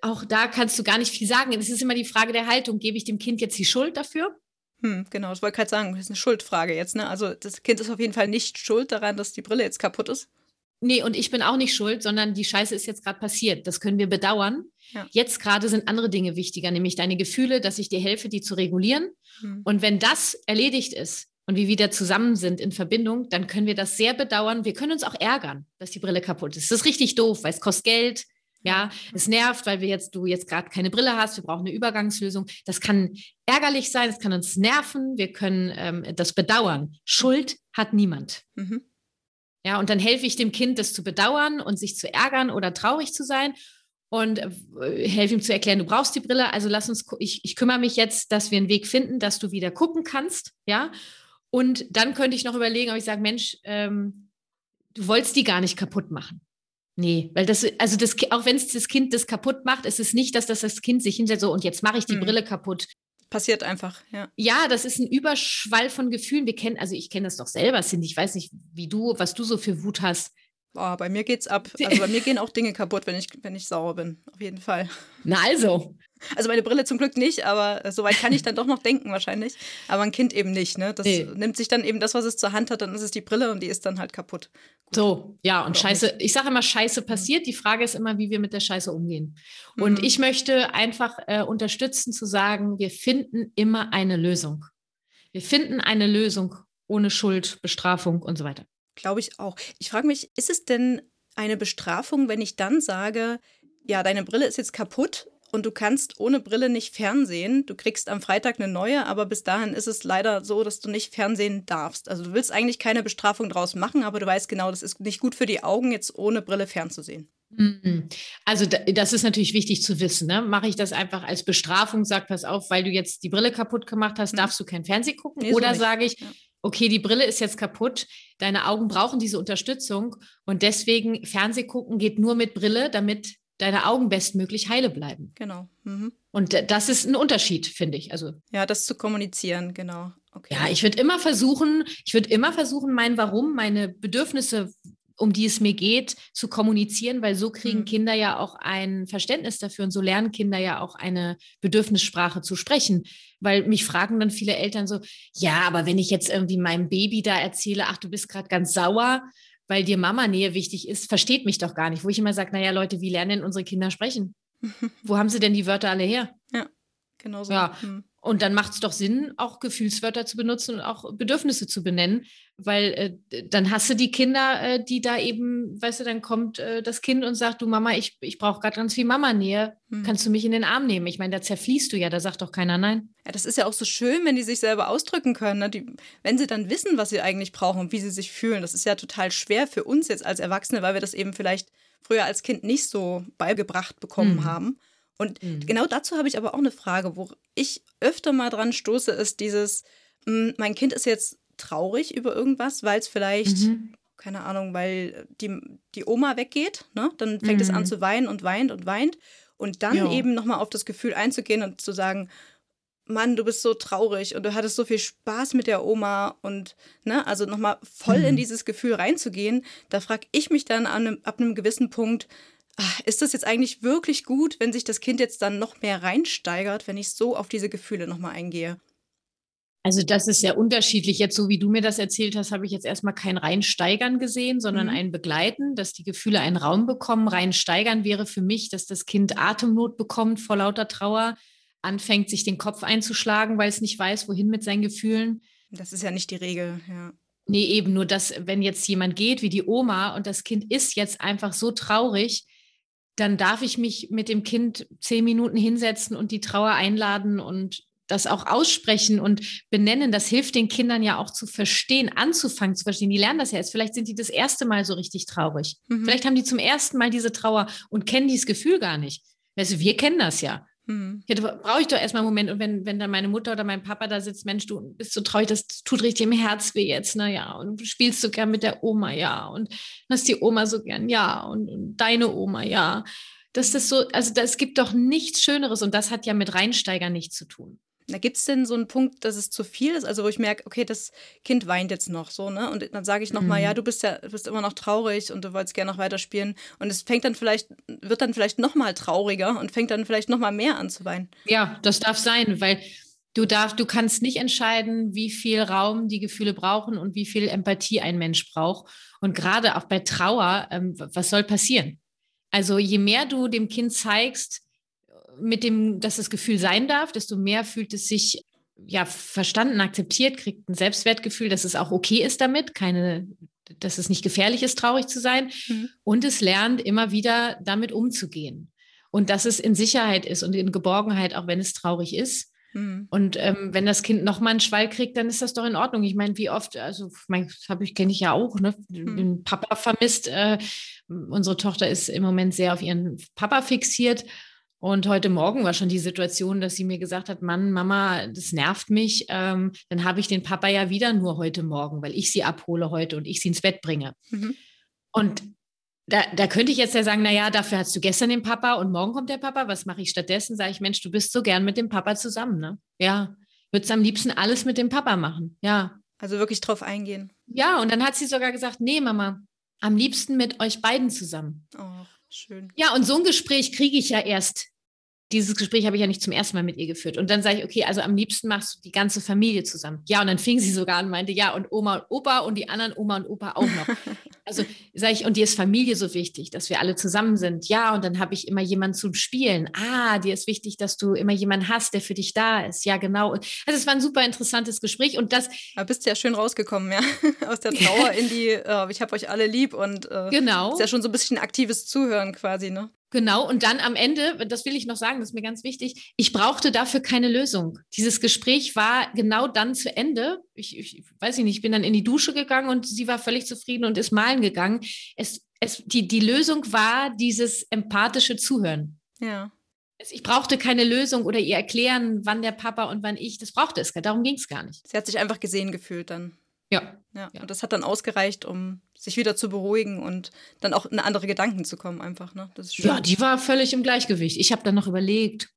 auch da kannst du gar nicht viel sagen. Es ist immer die Frage der Haltung. Gebe ich dem Kind jetzt die Schuld dafür? Genau, das wollte ich gerade sagen. Das ist eine Schuldfrage jetzt. Ne? Also das Kind ist auf jeden Fall nicht schuld daran, dass die Brille jetzt kaputt ist. Nee, und ich bin auch nicht schuld, sondern die Scheiße ist jetzt gerade passiert. Das können wir bedauern. Ja. Jetzt gerade sind andere Dinge wichtiger, nämlich deine Gefühle, dass ich dir helfe, die zu regulieren. Mhm. Und wenn das erledigt ist und wir wieder zusammen sind in Verbindung, dann können wir das sehr bedauern. Wir können uns auch ärgern, dass die Brille kaputt ist. Das ist richtig doof, weil es kostet Geld. Ja, es nervt, weil du jetzt gerade keine Brille hast. Wir brauchen eine Übergangslösung. Das kann ärgerlich sein, das kann uns nerven. Wir können das bedauern. Schuld hat niemand. Mhm. Ja, und dann helfe ich dem Kind, das zu bedauern und sich zu ärgern oder traurig zu sein und helfe ihm zu erklären, du brauchst die Brille, also ich kümmere mich jetzt, dass wir einen Weg finden, dass du wieder gucken kannst, ja, und dann könnte ich noch überlegen, ob ich sage, Mensch, du wolltest die gar nicht kaputt machen. Nee, weil das, auch wenn es das Kind das kaputt macht, ist es nicht, dass das Kind sich hinsetzt so, und jetzt mache ich die Brille kaputt. Passiert einfach, ja. Ja, das ist ein Überschwall von Gefühlen. Ich kenne das doch selber, Cindy. Ich weiß nicht, was du so für Wut hast. Boah, bei mir geht's ab. Also bei mir gehen auch Dinge kaputt, wenn ich sauer bin. Auf jeden Fall. Na also. Also meine Brille zum Glück nicht, aber soweit kann ich dann doch noch denken wahrscheinlich. Aber ein Kind eben nicht, ne? Das nimmt sich dann eben das, was es zur Hand hat, dann ist es die Brille und die ist dann halt kaputt. Gut. So, ja, und Scheiße, ich sage immer, Scheiße passiert. Die Frage ist immer, wie wir mit der Scheiße umgehen. Und ich möchte einfach unterstützen zu sagen, wir finden immer eine Lösung. Wir finden eine Lösung ohne Schuld, Bestrafung und so weiter. Glaube ich auch. Ich frage mich, ist es denn eine Bestrafung, wenn ich dann sage, ja, deine Brille ist jetzt kaputt und du kannst ohne Brille nicht fernsehen. Du kriegst am Freitag eine neue, aber bis dahin ist es leider so, dass du nicht fernsehen darfst. Also du willst eigentlich keine Bestrafung draus machen, aber du weißt genau, das ist nicht gut für die Augen, jetzt ohne Brille fernzusehen. Also das ist natürlich wichtig zu wissen, ne? Mache ich das einfach als Bestrafung, sag, pass auf, weil du jetzt die Brille kaputt gemacht hast, darfst du kein Fernsehen gucken? Nee, oder so sage ich, okay, die Brille ist jetzt kaputt, deine Augen brauchen diese Unterstützung und deswegen Fernsehen gucken geht nur mit Brille, damit deine Augen bestmöglich heile bleiben. Genau. Und das ist ein Unterschied, finde ich. Also, ja, das zu kommunizieren, genau. Okay. Ja, ich würde immer versuchen, mein Warum, meine Bedürfnisse, um die es mir geht, zu kommunizieren, weil so kriegen Kinder ja auch ein Verständnis dafür und so lernen Kinder ja auch eine Bedürfnissprache zu sprechen, weil mich fragen dann viele Eltern so, ja, aber wenn ich jetzt irgendwie meinem Baby da erzähle, ach, du bist gerade ganz sauer, weil dir Mama-Nähe wichtig ist, versteht mich doch gar nicht. Wo ich immer sage, naja, Leute, wie lernen denn unsere Kinder sprechen? Wo haben sie denn die Wörter alle her? Ja, genau so. Ja. Und dann macht es doch Sinn, auch Gefühlswörter zu benutzen und auch Bedürfnisse zu benennen, weil dann hast du die Kinder, die da eben, weißt du, dann kommt das Kind und sagt, du Mama, ich brauche gerade ganz viel Mama-Nähe, kannst du mich in den Arm nehmen? Ich meine, da zerfließt du ja, da sagt doch keiner nein. Ja, das ist ja auch so schön, wenn die sich selber ausdrücken können, ne? Wenn sie dann wissen, was sie eigentlich brauchen und wie sie sich fühlen. Das ist ja total schwer für uns jetzt als Erwachsene, weil wir das eben vielleicht früher als Kind nicht so beigebracht bekommen haben. Und genau dazu habe ich aber auch eine Frage, wo ich öfter mal dran stoße, ist dieses, mein Kind ist jetzt traurig über irgendwas, weil es vielleicht, keine Ahnung, weil die Oma weggeht, ne? Dann fängt es an zu weinen und weint und weint. Und dann eben nochmal auf das Gefühl einzugehen und zu sagen, Mann, du bist so traurig und du hattest so viel Spaß mit der Oma und, ne, also nochmal voll in dieses Gefühl reinzugehen. Da frage ich mich dann ab einem gewissen Punkt, ist das jetzt eigentlich wirklich gut, wenn sich das Kind jetzt dann noch mehr reinsteigert, wenn ich so auf diese Gefühle nochmal eingehe? Also das ist sehr unterschiedlich. Jetzt, so wie du mir das erzählt hast, habe ich jetzt erstmal kein Reinsteigern gesehen, sondern ein Begleiten, dass die Gefühle einen Raum bekommen. Reinsteigern wäre für mich, dass das Kind Atemnot bekommt vor lauter Trauer, anfängt sich den Kopf einzuschlagen, weil es nicht weiß, wohin mit seinen Gefühlen. Das ist ja nicht die Regel, ja. Nee, eben nur, dass wenn jetzt jemand geht wie die Oma und das Kind ist jetzt einfach so traurig, dann darf ich mich mit dem Kind 10 Minuten hinsetzen und die Trauer einladen und das auch aussprechen und benennen. Das hilft den Kindern ja auch zu verstehen, anzufangen zu verstehen. Die lernen das ja jetzt. Vielleicht sind die das erste Mal so richtig traurig. Vielleicht haben die zum ersten Mal diese Trauer und kennen dieses Gefühl gar nicht. Weißt du, wir kennen das ja. Brauche ich doch erstmal einen Moment. Und wenn dann meine Mutter oder mein Papa da sitzt, Mensch, du bist so traurig, das tut richtig im Herz weh jetzt, naja, und du spielst so gern mit der Oma, ja, und hast die Oma so gern, ja, und deine Oma, ja. Das ist so, also es gibt doch nichts Schöneres und das hat ja mit Reinsteigern nichts zu tun. Da gibt es denn so einen Punkt, dass es zu viel ist, also wo ich merke, okay, das Kind weint jetzt noch so, ne? Und dann sage ich nochmal, ja, du bist immer noch traurig und du wolltest gerne noch weiterspielen. Und es wird dann vielleicht nochmal trauriger und fängt dann vielleicht nochmal mehr an zu weinen. Ja, das darf sein, weil du kannst nicht entscheiden, wie viel Raum die Gefühle brauchen und wie viel Empathie ein Mensch braucht. Und gerade auch bei Trauer, was soll passieren? Also je mehr du dem Kind zeigst, dass das Gefühl sein darf, desto mehr fühlt es sich ja verstanden, akzeptiert, kriegt ein Selbstwertgefühl, dass es auch okay ist damit, dass es nicht gefährlich ist, traurig zu sein. Und es lernt immer wieder damit umzugehen und dass es in Sicherheit ist und in Geborgenheit, auch wenn es traurig ist. Und wenn das Kind nochmal einen Schwall kriegt, dann ist das doch in Ordnung. Ich meine, wie oft, also kenne ich ja auch, ne? Den Papa vermisst. Unsere Tochter ist im Moment sehr auf ihren Papa fixiert. Und heute Morgen war schon die Situation, dass sie mir gesagt hat, Mann, Mama, das nervt mich, dann habe ich den Papa ja wieder nur heute Morgen, weil ich sie abhole heute und ich sie ins Bett bringe. Und da könnte ich jetzt ja sagen, naja, dafür hast du gestern den Papa und morgen kommt der Papa, was mache ich stattdessen? Sage ich, Mensch, du bist so gern mit dem Papa zusammen, ne? Ja, würdest am liebsten alles mit dem Papa machen, ja. Also wirklich drauf eingehen. Ja, und dann hat sie sogar gesagt, nee, Mama, am liebsten mit euch beiden zusammen. Oh, schön. Ja, und so ein Gespräch kriege ich ja erst dieses Gespräch habe ich ja nicht zum ersten Mal mit ihr geführt. Und dann sage ich, okay, also am liebsten machst du die ganze Familie zusammen. Ja, und dann fing sie sogar an und meinte, ja, und Oma und Opa und die anderen Oma und Opa auch noch. Also sage ich, und dir ist Familie so wichtig, dass wir alle zusammen sind. Ja, und dann habe ich immer jemanden zum Spielen. Ah, dir ist wichtig, dass du immer jemanden hast, der für dich da ist. Ja, genau. Also es war ein super interessantes Gespräch. Und das... Da bist du ja schön rausgekommen, ja. Aus der Trauer in die, ich habe euch alle lieb und genau. Ist ja schon so ein bisschen aktives Zuhören quasi, ne? Genau, und dann am Ende, das will ich noch sagen, das ist mir ganz wichtig, ich brauchte dafür keine Lösung. Dieses Gespräch war genau dann zu Ende. Ich weiß nicht, ich bin dann in die Dusche gegangen und sie war völlig zufrieden und ist malen gegangen. Die Lösung war dieses empathische Zuhören. Ja. Ich brauchte keine Lösung oder ihr erklären, wann der Papa und wann ich, das brauchte es gar nicht, darum ging es gar nicht. Sie hat sich einfach gesehen gefühlt dann. Ja. Und das hat dann ausgereicht, um sich wieder zu beruhigen und dann auch in andere Gedanken zu kommen einfach, ne? Das ist schön. Ja, die war völlig im Gleichgewicht. Ich habe dann noch überlegt,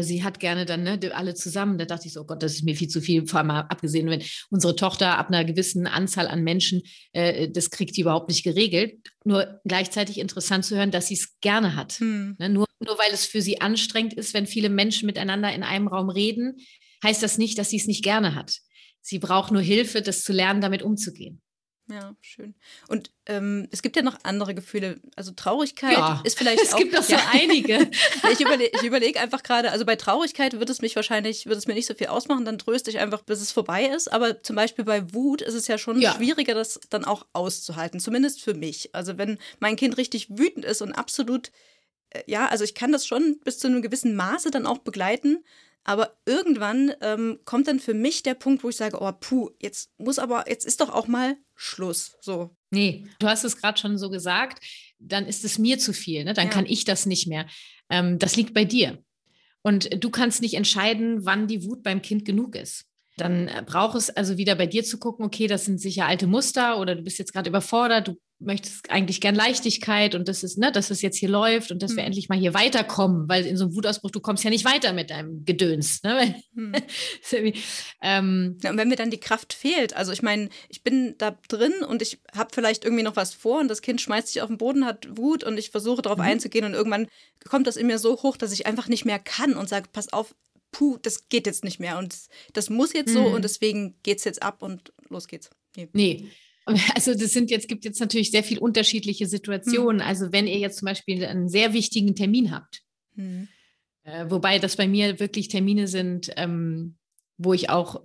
sie hat gerne dann, ne, alle zusammen. Da dachte ich so, oh Gott, das ist mir viel zu viel. Vor allem abgesehen, wenn unsere Tochter ab einer gewissen Anzahl an Menschen, das kriegt die überhaupt nicht geregelt. Nur gleichzeitig interessant zu hören, dass sie es gerne hat. Ne? Nur weil es für sie anstrengend ist, wenn viele Menschen miteinander in einem Raum reden, heißt das nicht, dass sie es nicht gerne hat. Sie braucht nur Hilfe, das zu lernen, damit umzugehen. Ja, schön. Und es gibt ja noch andere Gefühle. Also Traurigkeit ist vielleicht es auch... Es gibt doch so einige. Ich überlege einfach gerade, also bei Traurigkeit wird es mir nicht so viel ausmachen, dann tröste ich einfach, bis es vorbei ist. Aber zum Beispiel bei Wut ist es ja schon schwieriger, das dann auch auszuhalten. Zumindest für mich. Also wenn mein Kind richtig wütend ist und absolut... also ich kann das schon bis zu einem gewissen Maße dann auch begleiten. Aber irgendwann kommt dann für mich der Punkt, wo ich sage, oh puh, jetzt ist doch auch mal Schluss. So. Nee, du hast es gerade schon so gesagt, dann ist es mir zu viel, ne? Dann kann ich das nicht mehr. Das liegt bei dir. Und du kannst nicht entscheiden, wann die Wut beim Kind genug ist. Dann braucht es also wieder bei dir zu gucken, okay, das sind sicher alte Muster oder du bist jetzt gerade überfordert, du möchtest eigentlich gern Leichtigkeit und das ist, ne, dass es jetzt hier läuft und dass wir endlich mal hier weiterkommen, weil in so einem Wutausbruch, du kommst ja nicht weiter mit deinem Gedöns. Ne? Und wenn mir dann die Kraft fehlt, also ich meine, ich bin da drin und ich habe vielleicht irgendwie noch was vor und das Kind schmeißt sich auf den Boden, hat Wut und ich versuche darauf einzugehen und irgendwann kommt das in mir so hoch, dass ich einfach nicht mehr kann und sage, pass auf, puh, das geht jetzt nicht mehr und das muss jetzt so und deswegen geht's jetzt ab und los geht's. Nee. Also gibt jetzt natürlich sehr viele unterschiedliche Situationen. Also wenn ihr jetzt zum Beispiel einen sehr wichtigen Termin habt, wobei das bei mir wirklich Termine sind, wo ich auch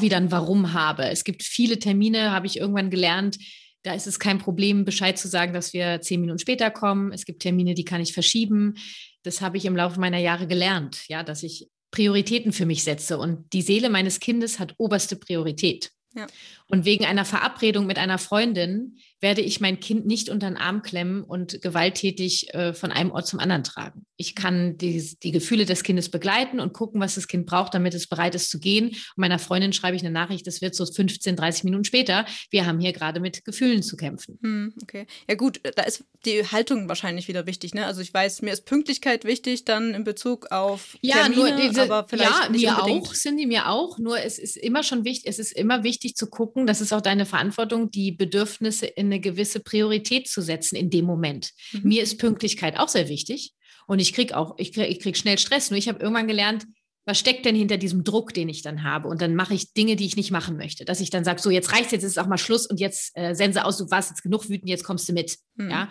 wieder ein Warum habe. Es gibt viele Termine, habe ich irgendwann gelernt, da ist es kein Problem, Bescheid zu sagen, dass wir 10 Minuten später kommen. Es gibt Termine, die kann ich verschieben. Das habe ich im Laufe meiner Jahre gelernt, ja, dass ich Prioritäten für mich setze. Und die Seele meines Kindes hat oberste Priorität. Ja. Und wegen einer Verabredung mit einer Freundin werde ich mein Kind nicht unter den Arm klemmen und gewalttätig von einem Ort zum anderen tragen. Ich kann die Gefühle des Kindes begleiten und gucken, was das Kind braucht, damit es bereit ist zu gehen. Und meiner Freundin schreibe ich eine Nachricht, das wird so 15, 30 Minuten später. Wir haben hier gerade mit Gefühlen zu kämpfen. Okay. Ja gut, da ist die Haltung wahrscheinlich wieder wichtig, ne? Also ich weiß, mir ist Pünktlichkeit wichtig, dann in Bezug auf Termine, aber vielleicht nicht unbedingt. Ja, Cindy, mir auch. Nur es ist immer wichtig zu gucken, das ist auch deine Verantwortung, die Bedürfnisse in eine gewisse Priorität zu setzen in dem Moment. Mir ist Pünktlichkeit auch sehr wichtig und ich krieg schnell Stress, nur ich habe irgendwann gelernt, was steckt denn hinter diesem Druck, den ich dann habe und dann mache ich Dinge, die ich nicht machen möchte, dass ich dann sage, so jetzt reicht's, jetzt ist auch mal Schluss und jetzt Sense aus, du warst jetzt genug wütend, jetzt kommst du mit. Ja?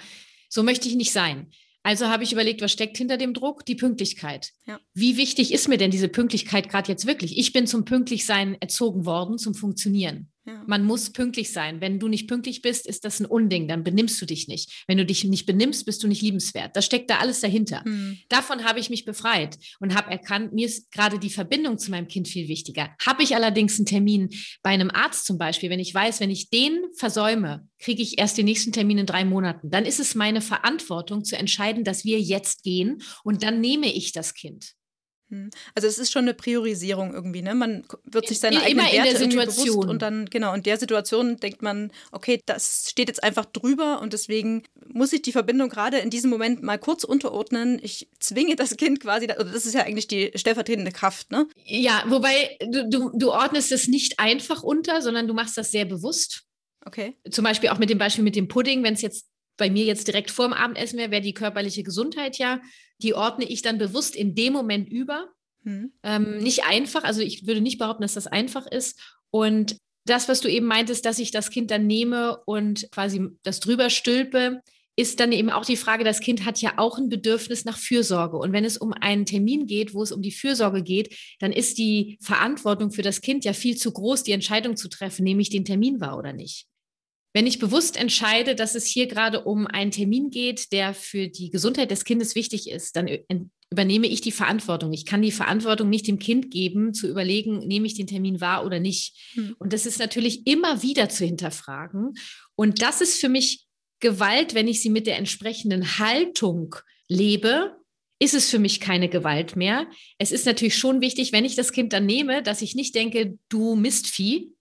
So möchte ich nicht sein. Also habe ich überlegt, was steckt hinter dem Druck? Die Pünktlichkeit. Ja. Wie wichtig ist mir denn diese Pünktlichkeit gerade jetzt wirklich? Ich bin zum Pünktlichsein erzogen worden, zum Funktionieren. Ja. Man muss pünktlich sein. Wenn du nicht pünktlich bist, ist das ein Unding. Dann benimmst du dich nicht. Wenn du dich nicht benimmst, bist du nicht liebenswert. Das steckt da alles dahinter. Davon habe ich mich befreit und habe erkannt, mir ist gerade die Verbindung zu meinem Kind viel wichtiger. Habe ich allerdings einen Termin bei einem Arzt zum Beispiel, wenn ich weiß, wenn ich den versäume, kriege ich erst den nächsten Termin in 3 Monaten. Dann ist es meine Verantwortung zu entscheiden, dass wir jetzt gehen und dann nehme ich das Kind. Also es ist schon eine Priorisierung irgendwie, ne? Man wird sich seine eigenen Werte irgendwie bewusst und dann, genau, in der Situation denkt man, okay, das steht jetzt einfach drüber und deswegen muss ich die Verbindung gerade in diesem Moment mal kurz unterordnen. Ich zwinge das Kind quasi, das ist ja eigentlich die stellvertretende Kraft, ne? Ja, wobei du ordnest es nicht einfach unter, sondern du machst das sehr bewusst. Okay. Zum Beispiel auch mit dem Pudding, wenn es jetzt bei mir jetzt direkt vor dem Abendessen wäre die körperliche Gesundheit ja, die ordne ich dann bewusst in dem Moment über. Nicht einfach, also ich würde nicht behaupten, dass das einfach ist. Und das, was du eben meintest, dass ich das Kind dann nehme und quasi das drüber stülpe, ist dann eben auch die Frage, das Kind hat ja auch ein Bedürfnis nach Fürsorge. Und wenn es um einen Termin geht, wo es um die Fürsorge geht, dann ist die Verantwortung für das Kind ja viel zu groß, die Entscheidung zu treffen, nehme ich den Termin wahr oder nicht. Wenn ich bewusst entscheide, dass es hier gerade um einen Termin geht, der für die Gesundheit des Kindes wichtig ist, dann übernehme ich die Verantwortung. Ich kann die Verantwortung nicht dem Kind geben, zu überlegen, nehme ich den Termin wahr oder nicht. Und das ist natürlich immer wieder zu hinterfragen. Und das ist für mich Gewalt, wenn ich sie mit der entsprechenden Haltung lebe, ist es für mich keine Gewalt mehr. Es ist natürlich schon wichtig, wenn ich das Kind dann nehme, dass ich nicht denke, du Mistvieh,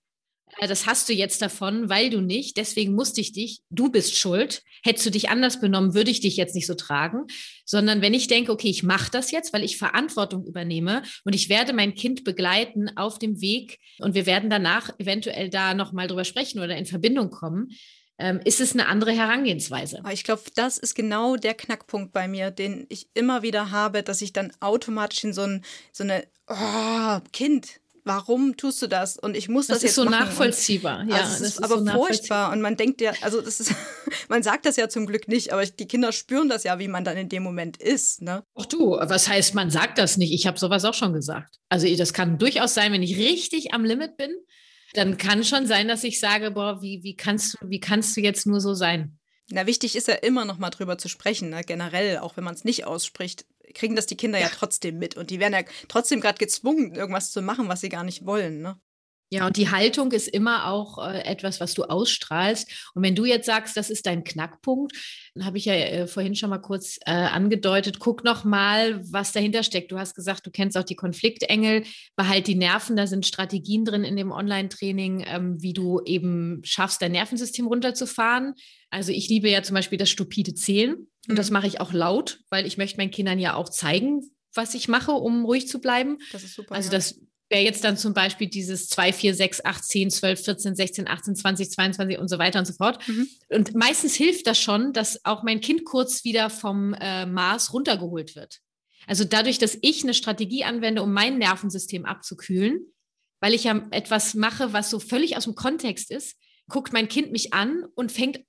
das hast du jetzt davon, weil du nicht, deswegen musste ich dich, du bist schuld, hättest du dich anders benommen, würde ich dich jetzt nicht so tragen, sondern wenn ich denke, okay, ich mache das jetzt, weil ich Verantwortung übernehme und ich werde mein Kind begleiten auf dem Weg und wir werden danach eventuell da nochmal drüber sprechen oder in Verbindung kommen, ist es eine andere Herangehensweise. Ich glaube, das ist genau der Knackpunkt bei mir, den ich immer wieder habe, dass ich dann automatisch in so eine Kind, warum tust du das? Und ich muss das jetzt machen. Das ist so nachvollziehbar. Ja, das ist aber furchtbar. Und man denkt ja, also das ist, man sagt das ja zum Glück nicht, aber die Kinder spüren das ja, wie man dann in dem Moment ist. Ne? Ach du, was heißt, man sagt das nicht? Ich habe sowas auch schon gesagt. Also das kann durchaus sein, wenn ich richtig am Limit bin, dann kann schon sein, dass ich sage, boah, wie kannst du jetzt nur so sein? Na, wichtig ist ja immer noch mal drüber zu sprechen, ne? Generell, auch wenn man es nicht ausspricht, kriegen das die Kinder ja trotzdem mit. Und die werden ja trotzdem gerade gezwungen, irgendwas zu machen, was sie gar nicht wollen, ne? Ja, und die Haltung ist immer auch etwas, was du ausstrahlst. Und wenn du jetzt sagst, das ist dein Knackpunkt, dann habe ich ja vorhin schon mal kurz angedeutet, guck noch mal, was dahinter steckt. Du hast gesagt, du kennst auch die Konfliktengel, behalt die Nerven, da sind Strategien drin in dem Online-Training, wie du eben schaffst, dein Nervensystem runterzufahren. Also ich liebe ja zum Beispiel das stupide Zählen und das mache ich auch laut, weil ich möchte meinen Kindern ja auch zeigen, was ich mache, um ruhig zu bleiben. Das ist super, also das wäre jetzt dann zum Beispiel dieses 2, 4, 6, 8, 10, 12, 14, 16, 18, 20, 22 und so weiter und so fort. Und meistens hilft das schon, dass auch mein Kind kurz wieder vom Maß runtergeholt wird. Also dadurch, dass ich eine Strategie anwende, um mein Nervensystem abzukühlen, weil ich ja etwas mache, was so völlig aus dem Kontext ist, guckt mein Kind mich an und fängt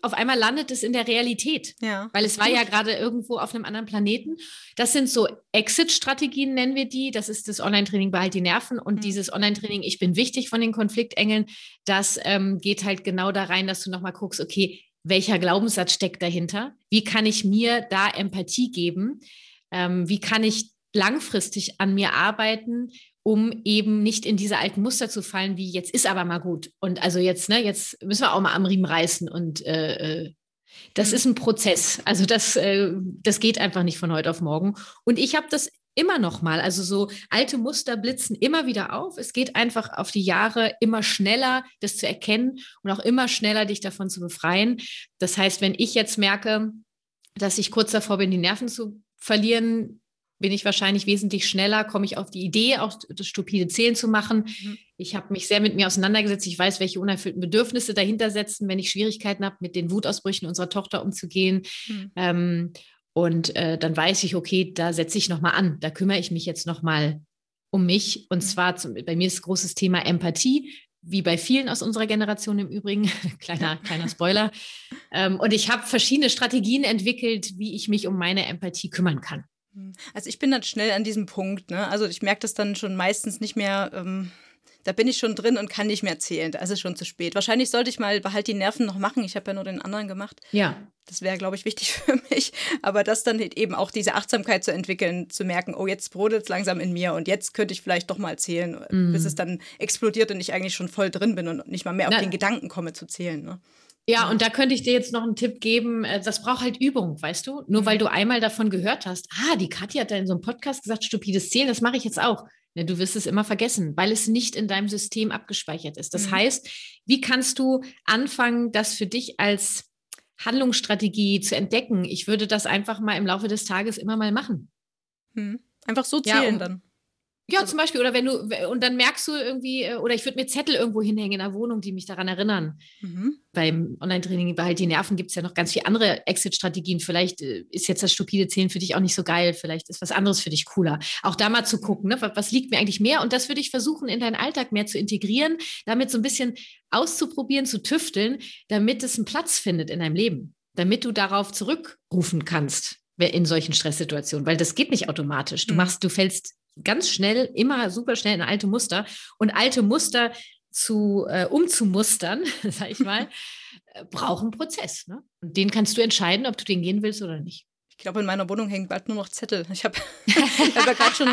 auf einmal landet es in der Realität, ja, weil es war ja gerade irgendwo auf einem anderen Planeten. Das sind so Exit-Strategien, nennen wir die. Das ist das Online-Training Behalt die Nerven und dieses Online-Training Ich bin wichtig von den Konfliktengeln, das geht halt genau da rein, dass du nochmal guckst, okay, welcher Glaubenssatz steckt dahinter? Wie kann ich mir da Empathie geben? Wie kann ich langfristig an mir arbeiten, um eben nicht in diese alten Muster zu fallen, wie jetzt ist aber mal gut. Und also jetzt müssen wir auch mal am Riemen reißen. Und das ist ein Prozess. Also das geht einfach nicht von heute auf morgen. Und ich habe das immer noch mal. Also so alte Muster blitzen immer wieder auf. Es geht einfach auf die Jahre immer schneller, das zu erkennen und auch immer schneller, dich davon zu befreien. Das heißt, wenn ich jetzt merke, dass ich kurz davor bin, die Nerven zu verlieren, bin ich wahrscheinlich wesentlich schneller, komme ich auf die Idee, auch das stupide Zählen zu machen. Ich habe mich sehr mit mir auseinandergesetzt. Ich weiß, welche unerfüllten Bedürfnisse dahinter setzen, wenn ich Schwierigkeiten habe, mit den Wutausbrüchen unserer Tochter umzugehen. Dann weiß ich, okay, da setze ich nochmal an. Da kümmere ich mich jetzt nochmal um mich. Und zwar, bei mir ist großes Thema Empathie, wie bei vielen aus unserer Generation im Übrigen. Kleiner Spoiler. Und ich habe verschiedene Strategien entwickelt, wie ich mich um meine Empathie kümmern kann. Also ich bin dann schnell an diesem Punkt, ne? Also ich merke das dann schon meistens nicht mehr, da bin ich schon drin und kann nicht mehr zählen, da ist es schon zu spät. Wahrscheinlich sollte ich mal Behalt die Nerven noch machen, ich habe ja nur den anderen gemacht. Ja. Das wäre, glaube ich, wichtig für mich, aber das dann eben auch diese Achtsamkeit zu entwickeln, zu merken, oh, jetzt brodelt es langsam in mir und jetzt könnte ich vielleicht doch mal zählen, bis es dann explodiert und ich eigentlich schon voll drin bin und nicht mal mehr auf den Gedanken komme zu zählen, ne? Ja, und da könnte ich dir jetzt noch einen Tipp geben, das braucht halt Übung, weißt du? Nur weil du einmal davon gehört hast, die Kathi hat da in so einem Podcast gesagt, stupides Zählen, das mache ich jetzt auch. Ja, du wirst es immer vergessen, weil es nicht in deinem System abgespeichert ist. Das heißt, wie kannst du anfangen, das für dich als Handlungsstrategie zu entdecken? Ich würde das einfach mal im Laufe des Tages immer mal machen. Einfach so zählen dann. Ja, zum Beispiel, oder wenn du, und dann merkst du irgendwie, oder ich würde mir Zettel irgendwo hinhängen in der Wohnung, die mich daran erinnern. Mhm. Beim Online-Training, bei halt die Nerven, gibt es ja noch ganz viele andere Exit-Strategien. Vielleicht ist jetzt das stupide Zählen für dich auch nicht so geil, vielleicht ist was anderes für dich cooler. Auch da mal zu gucken, ne? Was liegt mir eigentlich mehr? Und das würde ich versuchen, in deinen Alltag mehr zu integrieren, damit so ein bisschen auszuprobieren, zu tüfteln, damit es einen Platz findet in deinem Leben, damit du darauf zurückrufen kannst in solchen Stresssituationen, weil das geht nicht automatisch. Du fällst ganz schnell, immer super schnell in alte Muster. Und alte Muster umzumustern, sag ich mal, braucht einen Prozess. Ne? Und den kannst du entscheiden, ob du den gehen willst oder nicht. Ich glaube, in meiner Wohnung hängen bald nur noch Zettel. Ich habe ja gerade schon,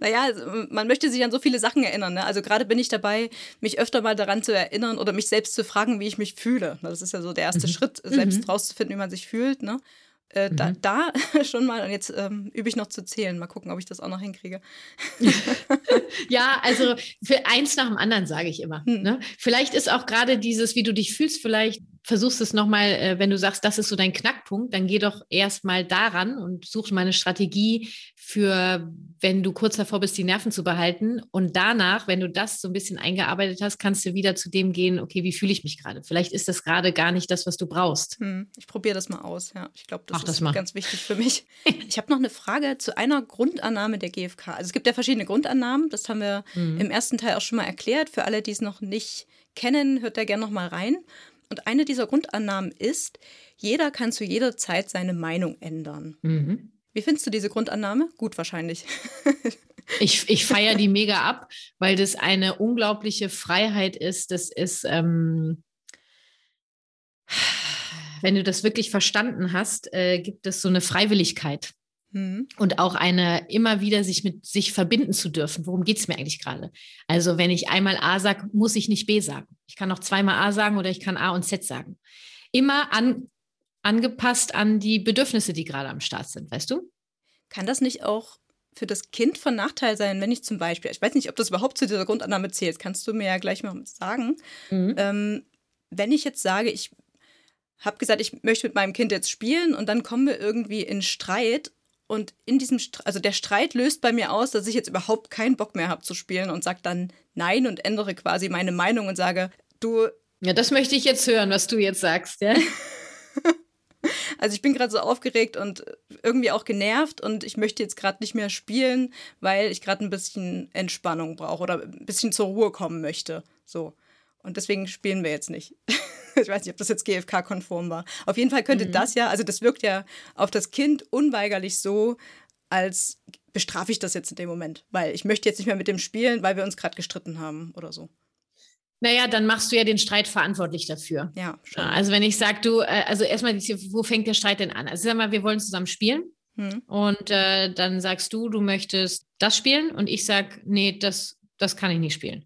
naja, man möchte sich an so viele Sachen erinnern. Ne? Also gerade bin ich dabei, mich öfter mal daran zu erinnern oder mich selbst zu fragen, wie ich mich fühle. Das ist ja so der erste Schritt, selbst rauszufinden, wie man sich fühlt, ne? Da schon mal, und jetzt übe ich noch zu zählen. Mal gucken, ob ich das auch noch hinkriege. Ja, also für eins nach dem anderen, sage ich immer. Ne? Vielleicht ist auch gerade dieses, wie du dich fühlst, vielleicht versuchst es nochmal, wenn du sagst, das ist so dein Knackpunkt, dann geh doch erstmal daran und such mal eine Strategie für, wenn du kurz davor bist, die Nerven zu behalten. Und danach, wenn du das so ein bisschen eingearbeitet hast, kannst du wieder zu dem gehen, okay, wie fühle ich mich gerade? Vielleicht ist das gerade gar nicht das, was du brauchst. Ich probiere das mal aus, ja. Ich glaube, das ist ganz wichtig für mich. Ich habe noch eine Frage zu einer Grundannahme der GfK. Also es gibt ja verschiedene Grundannahmen, das haben wir im ersten Teil auch schon mal erklärt. Für alle, die es noch nicht kennen, hört da gerne noch mal rein. Und eine dieser Grundannahmen ist, jeder kann zu jeder Zeit seine Meinung ändern. Wie findest du diese Grundannahme? Gut, wahrscheinlich. Ich feiere die mega ab, weil das eine unglaubliche Freiheit ist. Das ist, wenn du das wirklich verstanden hast, gibt es so eine Freiwilligkeit. Und auch eine, immer wieder sich mit sich verbinden zu dürfen. Worum geht es mir eigentlich gerade? Also wenn ich einmal A sage, muss ich nicht B sagen. Ich kann auch zweimal A sagen oder ich kann A und Z sagen. Immer angepasst an die Bedürfnisse, die gerade am Start sind, weißt du? Kann das nicht auch für das Kind von Nachteil sein, wenn ich zum Beispiel, ich weiß nicht, ob das überhaupt zu dieser Grundannahme zählt, kannst du mir ja gleich mal sagen, wenn ich jetzt sage, ich habe gesagt, ich möchte mit meinem Kind jetzt spielen und dann kommen wir irgendwie in Streit. Und in diesem also der Streit löst bei mir aus, dass ich jetzt überhaupt keinen Bock mehr habe zu spielen und sage dann nein und ändere quasi meine Meinung und sage, du... Ja, das möchte ich jetzt hören, was du jetzt sagst, ja. Also ich bin gerade so aufgeregt und irgendwie auch genervt und ich möchte jetzt gerade nicht mehr spielen, weil ich gerade ein bisschen Entspannung brauche oder ein bisschen zur Ruhe kommen möchte. So. Und deswegen spielen wir jetzt nicht. Ich weiß nicht, ob das jetzt GfK-konform war. Auf jeden Fall könnte das ja, also das wirkt ja auf das Kind unweigerlich so, als bestrafe ich das jetzt in dem Moment. Weil ich möchte jetzt nicht mehr mit dem spielen, weil wir uns gerade gestritten haben oder so. Naja, dann machst du ja den Streit verantwortlich dafür. Ja, schon. Also wenn ich sage, du, also erstmal, wo fängt der Streit denn an? Also sag mal, wir wollen zusammen spielen. Und dann sagst du, du möchtest das spielen. Und ich sage, nee, das kann ich nicht spielen.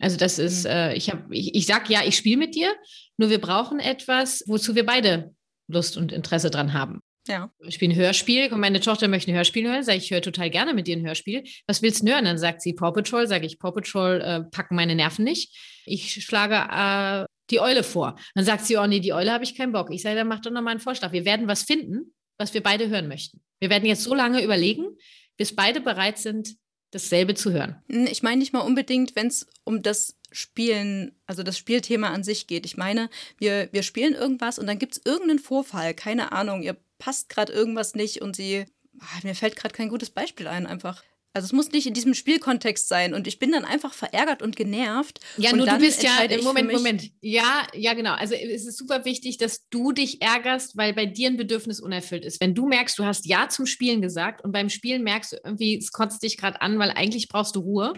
Also das ist, ich sage, ja, ich spiele mit dir, nur wir brauchen etwas, wozu wir beide Lust und Interesse dran haben. Ja. Ich spiele ein Hörspiel, meine Tochter möchte ein Hörspiel hören, sage ich, höre total gerne mit dir ein Hörspiel. Was willst du hören? Dann sagt sie Paw Patrol, sage ich, Paw Patrol packen meine Nerven nicht. Ich schlage die Eule vor. Dann sagt sie, oh nee, die Eule habe ich keinen Bock. Ich sage, dann mach doch nochmal einen Vorschlag. Wir werden was finden, was wir beide hören möchten. Wir werden jetzt so lange überlegen, bis beide bereit sind, dasselbe zu hören. Ich meine nicht mal unbedingt, wenn es um das Spielen, also das Spielthema an sich geht. Ich meine, wir spielen irgendwas und dann gibt es irgendeinen Vorfall, keine Ahnung, ihr passt gerade irgendwas nicht und mir fällt gerade kein gutes Beispiel ein einfach. Also es muss nicht in diesem Spielkontext sein und ich bin dann einfach verärgert und genervt. Ja, nur du bist ja, Moment. Ja, genau. Also es ist super wichtig, dass du dich ärgerst, weil bei dir ein Bedürfnis unerfüllt ist. Wenn du merkst, du hast Ja zum Spielen gesagt und beim Spielen merkst du irgendwie, es kotzt dich gerade an, weil eigentlich brauchst du Ruhe.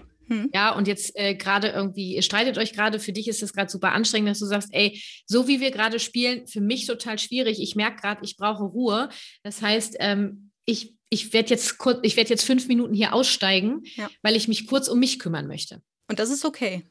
Ja, und jetzt gerade irgendwie, ihr streitet euch gerade, für dich ist das gerade super anstrengend, dass du sagst, ey, so wie wir gerade spielen, für mich total schwierig. Ich merke gerade, ich brauche Ruhe. Das heißt, ich werde jetzt jetzt 5 Minuten hier aussteigen, weil ich mich kurz um mich kümmern möchte. Und das ist okay.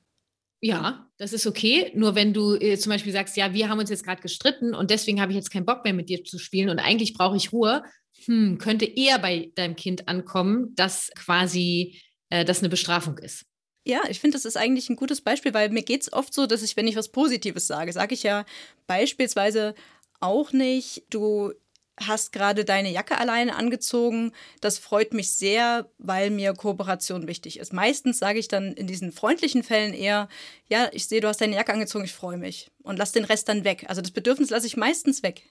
Ja, das ist okay. Nur wenn du zum Beispiel sagst, ja, wir haben uns jetzt gerade gestritten und deswegen habe ich jetzt keinen Bock mehr mit dir zu spielen und eigentlich brauche ich Ruhe, könnte eher bei deinem Kind ankommen, dass quasi das eine Bestrafung ist. Ja, ich finde, das ist eigentlich ein gutes Beispiel, weil mir geht es oft so, dass ich, wenn ich was Positives sage, sage ich ja beispielsweise auch nicht, du hast gerade deine Jacke alleine angezogen. Das freut mich sehr, weil mir Kooperation wichtig ist. Meistens sage ich dann in diesen freundlichen Fällen eher, ja, ich sehe, du hast deine Jacke angezogen, ich freue mich. Und lass den Rest dann weg. Also das Bedürfnis lasse ich meistens weg.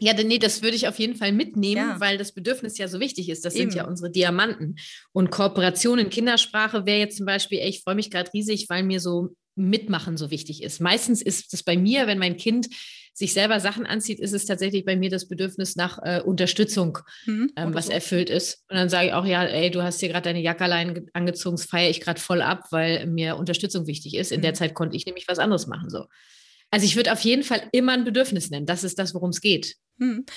Ja, nee, das würde ich auf jeden Fall mitnehmen, ja, weil das Bedürfnis ja so wichtig ist. Das sind ja unsere Diamanten. Und Kooperation in Kindersprache wäre jetzt zum Beispiel, ey, ich freue mich gerade riesig, weil mir so Mitmachen so wichtig ist. Meistens ist es bei mir, wenn mein Kind sich selber Sachen anzieht, ist es tatsächlich bei mir das Bedürfnis nach Unterstützung, was erfüllt ist. Und dann sage ich auch, ja, ey, du hast hier gerade deine Jacke allein angezogen, das feiere ich gerade voll ab, weil mir Unterstützung wichtig ist. In der Zeit konnte ich nämlich was anderes machen. So. Also ich würde auf jeden Fall immer ein Bedürfnis nennen. Das ist das, worum es geht.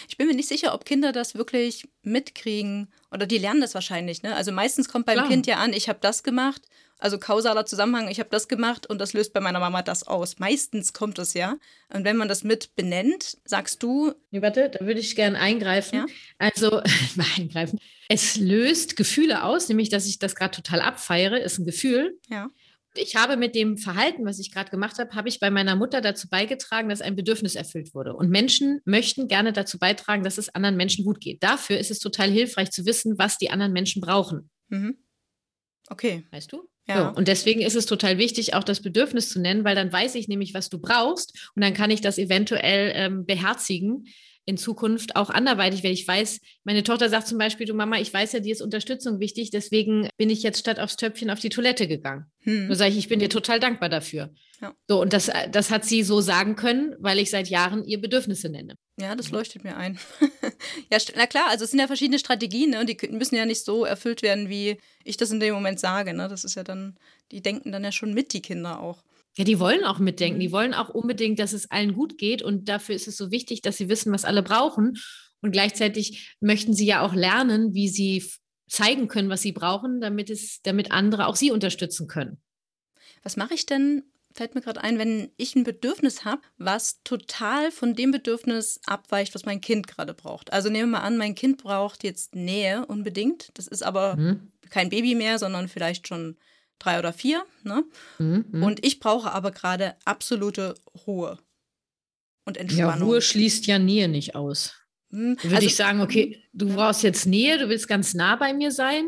Ich bin mir nicht sicher, ob Kinder das wirklich mitkriegen oder die lernen das wahrscheinlich. Ne? Also meistens kommt beim Kind ja an, ich habe das gemacht, also kausaler Zusammenhang, ich habe das gemacht und das löst bei meiner Mama das aus. Meistens kommt es ja. Und wenn man das mit benennt, sagst du... Nee, warte, da würde ich gerne eingreifen. Ja? Also, eingreifen. Es löst Gefühle aus, nämlich, dass ich das gerade total abfeiere, ist ein Gefühl. Ja. Ich habe mit dem Verhalten, was ich gerade gemacht habe, bei meiner Mutter dazu beigetragen, dass ein Bedürfnis erfüllt wurde. Und Menschen möchten gerne dazu beitragen, dass es anderen Menschen gut geht. Dafür ist es total hilfreich zu wissen, was die anderen Menschen brauchen. Mhm. Okay. Weißt du? Ja. So, und deswegen ist es total wichtig, auch das Bedürfnis zu nennen, weil dann weiß ich nämlich, was du brauchst. Und dann kann ich das eventuell beherzigen in Zukunft auch anderweitig, weil ich weiß, meine Tochter sagt zum Beispiel, du Mama, ich weiß ja, dir ist Unterstützung wichtig, deswegen bin ich jetzt statt aufs Töpfchen auf die Toilette gegangen. So sage ich, ich bin dir total dankbar dafür. Ja. So, und das hat sie so sagen können, weil ich seit Jahren ihr Bedürfnisse nenne. Ja, das leuchtet mir ein. Ja, na klar, also es sind ja verschiedene Strategien, ne? Und die müssen ja nicht so erfüllt werden, wie ich das in dem Moment sage. Ne? Das ist ja dann, die denken dann ja schon mit, die Kinder auch. Ja, die wollen auch mitdenken, die wollen auch unbedingt, dass es allen gut geht und dafür ist es so wichtig, dass sie wissen, was alle brauchen und gleichzeitig möchten sie ja auch lernen, wie sie zeigen können, was sie brauchen, damit andere auch sie unterstützen können. Was mache ich denn, fällt mir gerade ein, wenn ich ein Bedürfnis habe, was total von dem Bedürfnis abweicht, was mein Kind gerade braucht? Also nehmen wir mal an, mein Kind braucht jetzt Nähe unbedingt, das ist aber kein Baby mehr, sondern vielleicht schon 3 oder 4, ne? Und ich brauche aber gerade absolute Ruhe und Entspannung. Ja, Ruhe schließt ja Nähe nicht aus. Würde ich sagen, okay, du brauchst jetzt Nähe, du willst ganz nah bei mir sein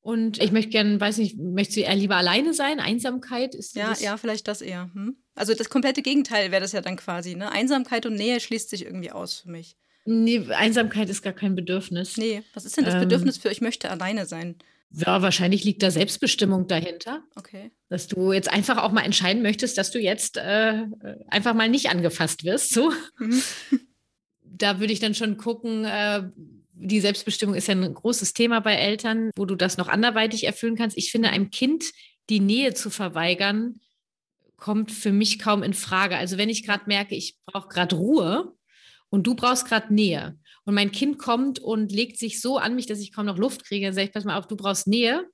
und ich möchte gerne, weiß nicht, möchtest du eher lieber alleine sein? Einsamkeit ist ja, das? Ja, vielleicht das eher. Also das komplette Gegenteil wäre das ja dann quasi, ne? Einsamkeit und Nähe schließt sich irgendwie aus für mich. Nee, Einsamkeit ist gar kein Bedürfnis. Nee, was ist denn das Bedürfnis für ich möchte alleine sein? Ja, wahrscheinlich liegt da Selbstbestimmung dahinter, okay, dass du jetzt einfach auch mal entscheiden möchtest, dass du jetzt einfach mal nicht angefasst wirst. So. Da würde ich dann schon gucken, die Selbstbestimmung ist ja ein großes Thema bei Eltern, wo du das noch anderweitig erfüllen kannst. Ich finde, einem Kind die Nähe zu verweigern, kommt für mich kaum in Frage. Also wenn ich gerade merke, ich brauche gerade Ruhe und du brauchst gerade Nähe, und mein Kind kommt und legt sich so an mich, dass ich kaum noch Luft kriege. Dann sage ich, pass mal auf, du brauchst Nähe,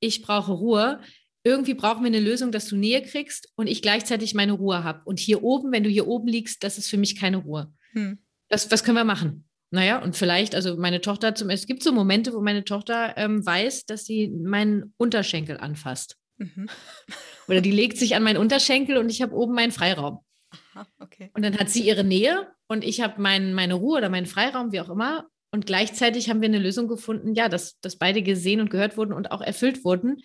ich brauche Ruhe. Irgendwie brauchen wir eine Lösung, dass du Nähe kriegst und ich gleichzeitig meine Ruhe habe. Und hier oben, wenn du hier oben liegst, das ist für mich keine Ruhe. Was können wir machen? Naja, und vielleicht, also meine Tochter, es gibt so Momente, wo meine Tochter weiß, dass sie meinen Unterschenkel anfasst. Oder die legt sich an meinen Unterschenkel und ich habe oben meinen Freiraum. Aha, okay. Und dann hat sie ihre Nähe und ich habe meine Ruhe oder meinen Freiraum, wie auch immer. Und gleichzeitig haben wir eine Lösung gefunden, ja, dass beide gesehen und gehört wurden und auch erfüllt wurden.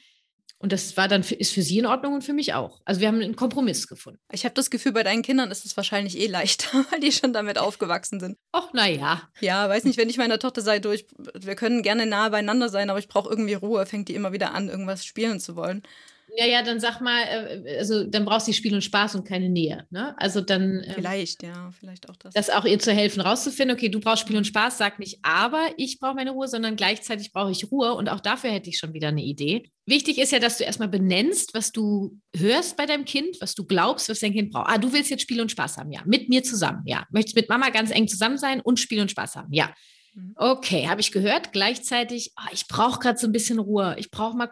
Und das war dann ist für sie in Ordnung und für mich auch. Also wir haben einen Kompromiss gefunden. Ich habe das Gefühl, bei deinen Kindern ist es wahrscheinlich eh leichter, weil die schon damit aufgewachsen sind. Och, naja. Ja, weiß nicht, wenn ich meiner Tochter sage, wir können gerne nahe beieinander sein, aber ich brauche irgendwie Ruhe, fängt die immer wieder an, irgendwas spielen zu wollen. Ja, dann sag mal, also dann brauchst du Spiel und Spaß und keine Nähe, ne? Also dann... Vielleicht auch das. Das auch ihr zu helfen, rauszufinden, okay, du brauchst Spiel und Spaß, sag nicht, aber ich brauche meine Ruhe, sondern gleichzeitig brauche ich Ruhe und auch dafür hätte ich schon wieder eine Idee. Wichtig ist ja, dass du erstmal benennst, was du hörst bei deinem Kind, was du glaubst, was dein Kind braucht. Ah, du willst jetzt Spiel und Spaß haben, ja, mit mir zusammen, ja. Möchtest mit Mama ganz eng zusammen sein und Spiel und Spaß haben, ja. Okay, habe ich gehört, gleichzeitig, ich brauche gerade so ein bisschen Ruhe, ich brauche mal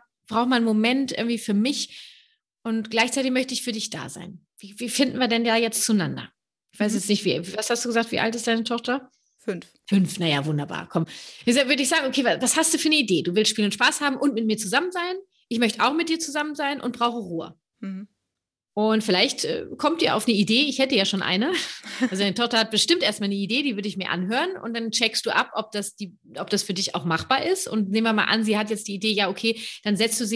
einen Moment irgendwie für mich und gleichzeitig möchte ich für dich da sein. Wie finden wir denn da jetzt zueinander? Ich weiß jetzt nicht, was hast du gesagt, wie alt ist deine Tochter? 5. 5, naja, wunderbar, komm. Deshalb würde ich sagen, okay, was hast du für eine Idee? Du willst Spiel und Spaß haben und mit mir zusammen sein. Ich möchte auch mit dir zusammen sein und brauche Ruhe. Und vielleicht kommt ihr auf eine Idee, ich hätte ja schon eine, also deine Tochter hat bestimmt erstmal eine Idee, die würde ich mir anhören und dann checkst du ab, ob das für dich auch machbar ist und nehmen wir mal an, sie hat jetzt die Idee, ja okay, dann setzt du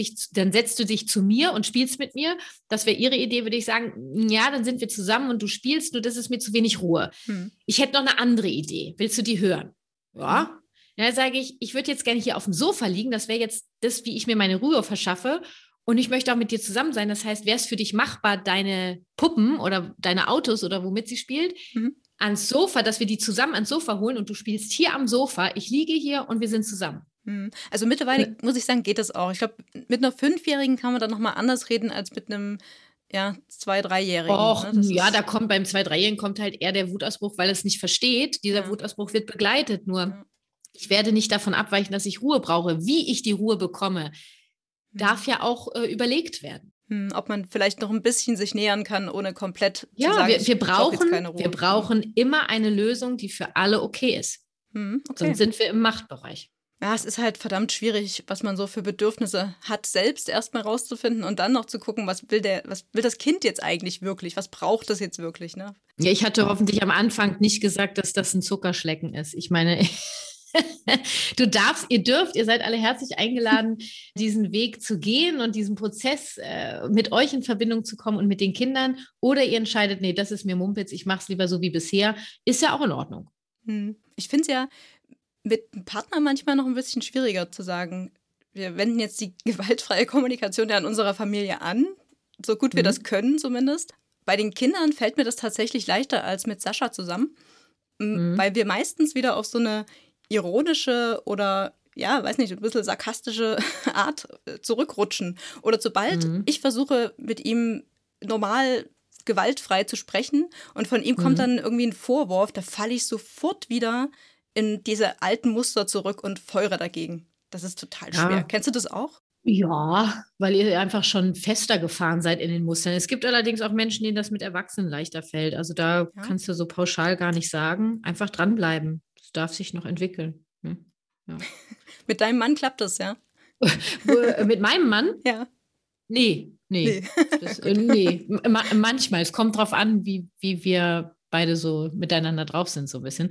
dich zu mir und spielst mit mir, das wäre ihre Idee, würde ich sagen, ja, dann sind wir zusammen und du spielst, nur das ist mir zu wenig Ruhe. Ich hätte noch eine andere Idee, willst du die hören? Ja, dann sage ich, ich würde jetzt gerne hier auf dem Sofa liegen, das wäre jetzt das, wie ich mir meine Ruhe verschaffe. Und ich möchte auch mit dir zusammen sein. Das heißt, wäre es für dich machbar, deine Puppen oder deine Autos oder womit sie spielt, ans Sofa, dass wir die zusammen ans Sofa holen und du spielst hier am Sofa, ich liege hier und wir sind zusammen. Also mittlerweile, muss ich sagen, geht das auch. Ich glaube, mit einer 5-Jährigen kann man da nochmal anders reden als mit einem 2-3-Jährigen. Och, ne? Ja, da kommt beim 2-3-Jährigen kommt halt eher der Wutausbruch, weil er es nicht versteht. Dieser Wutausbruch wird begleitet. Nur ich werde nicht davon abweichen, dass ich Ruhe brauche. Wie ich die Ruhe bekomme, darf ja auch überlegt werden. Ob man vielleicht noch ein bisschen sich nähern kann, ohne komplett zu sagen, wir brauchen immer eine Lösung, die für alle okay ist. Okay. Sonst sind wir im Machtbereich. Ja, es ist halt verdammt schwierig, was man so für Bedürfnisse hat, selbst erstmal rauszufinden und dann noch zu gucken, was will das Kind jetzt eigentlich wirklich? Was braucht das jetzt wirklich? Ne? Ja, ich hatte hoffentlich am Anfang nicht gesagt, dass das ein Zuckerschlecken ist. Ich meine... ihr seid alle herzlich eingeladen, diesen Weg zu gehen und diesen Prozess mit euch in Verbindung zu kommen und mit den Kindern. Oder ihr entscheidet, nee, das ist mir Mumpitz, ich mache es lieber so wie bisher. Ist ja auch in Ordnung. Ich finde es ja mit einem Partner manchmal noch ein bisschen schwieriger zu sagen, wir wenden jetzt die gewaltfreie Kommunikation ja in unserer Familie an, so gut wir das können zumindest. Bei den Kindern fällt mir das tatsächlich leichter als mit Sascha zusammen, weil wir meistens wieder auf so eine ironische oder, ja, weiß nicht, ein bisschen sarkastische Art zurückrutschen. Oder sobald ich versuche, mit ihm normal gewaltfrei zu sprechen und von ihm kommt dann irgendwie ein Vorwurf, da falle ich sofort wieder in diese alten Muster zurück und feure dagegen. Das ist total schwer. Kennst du das auch? Ja, weil ihr einfach schon fester gefahren seid in den Mustern. Es gibt allerdings auch Menschen, denen das mit Erwachsenen leichter fällt. Also da kannst du so pauschal gar nicht sagen. Einfach dranbleiben. Es darf sich noch entwickeln. Ja. Mit deinem Mann klappt das, ja? Mit meinem Mann? Ja. Nee. Manchmal. Es kommt drauf an, wie wir beide so miteinander drauf sind, so ein bisschen.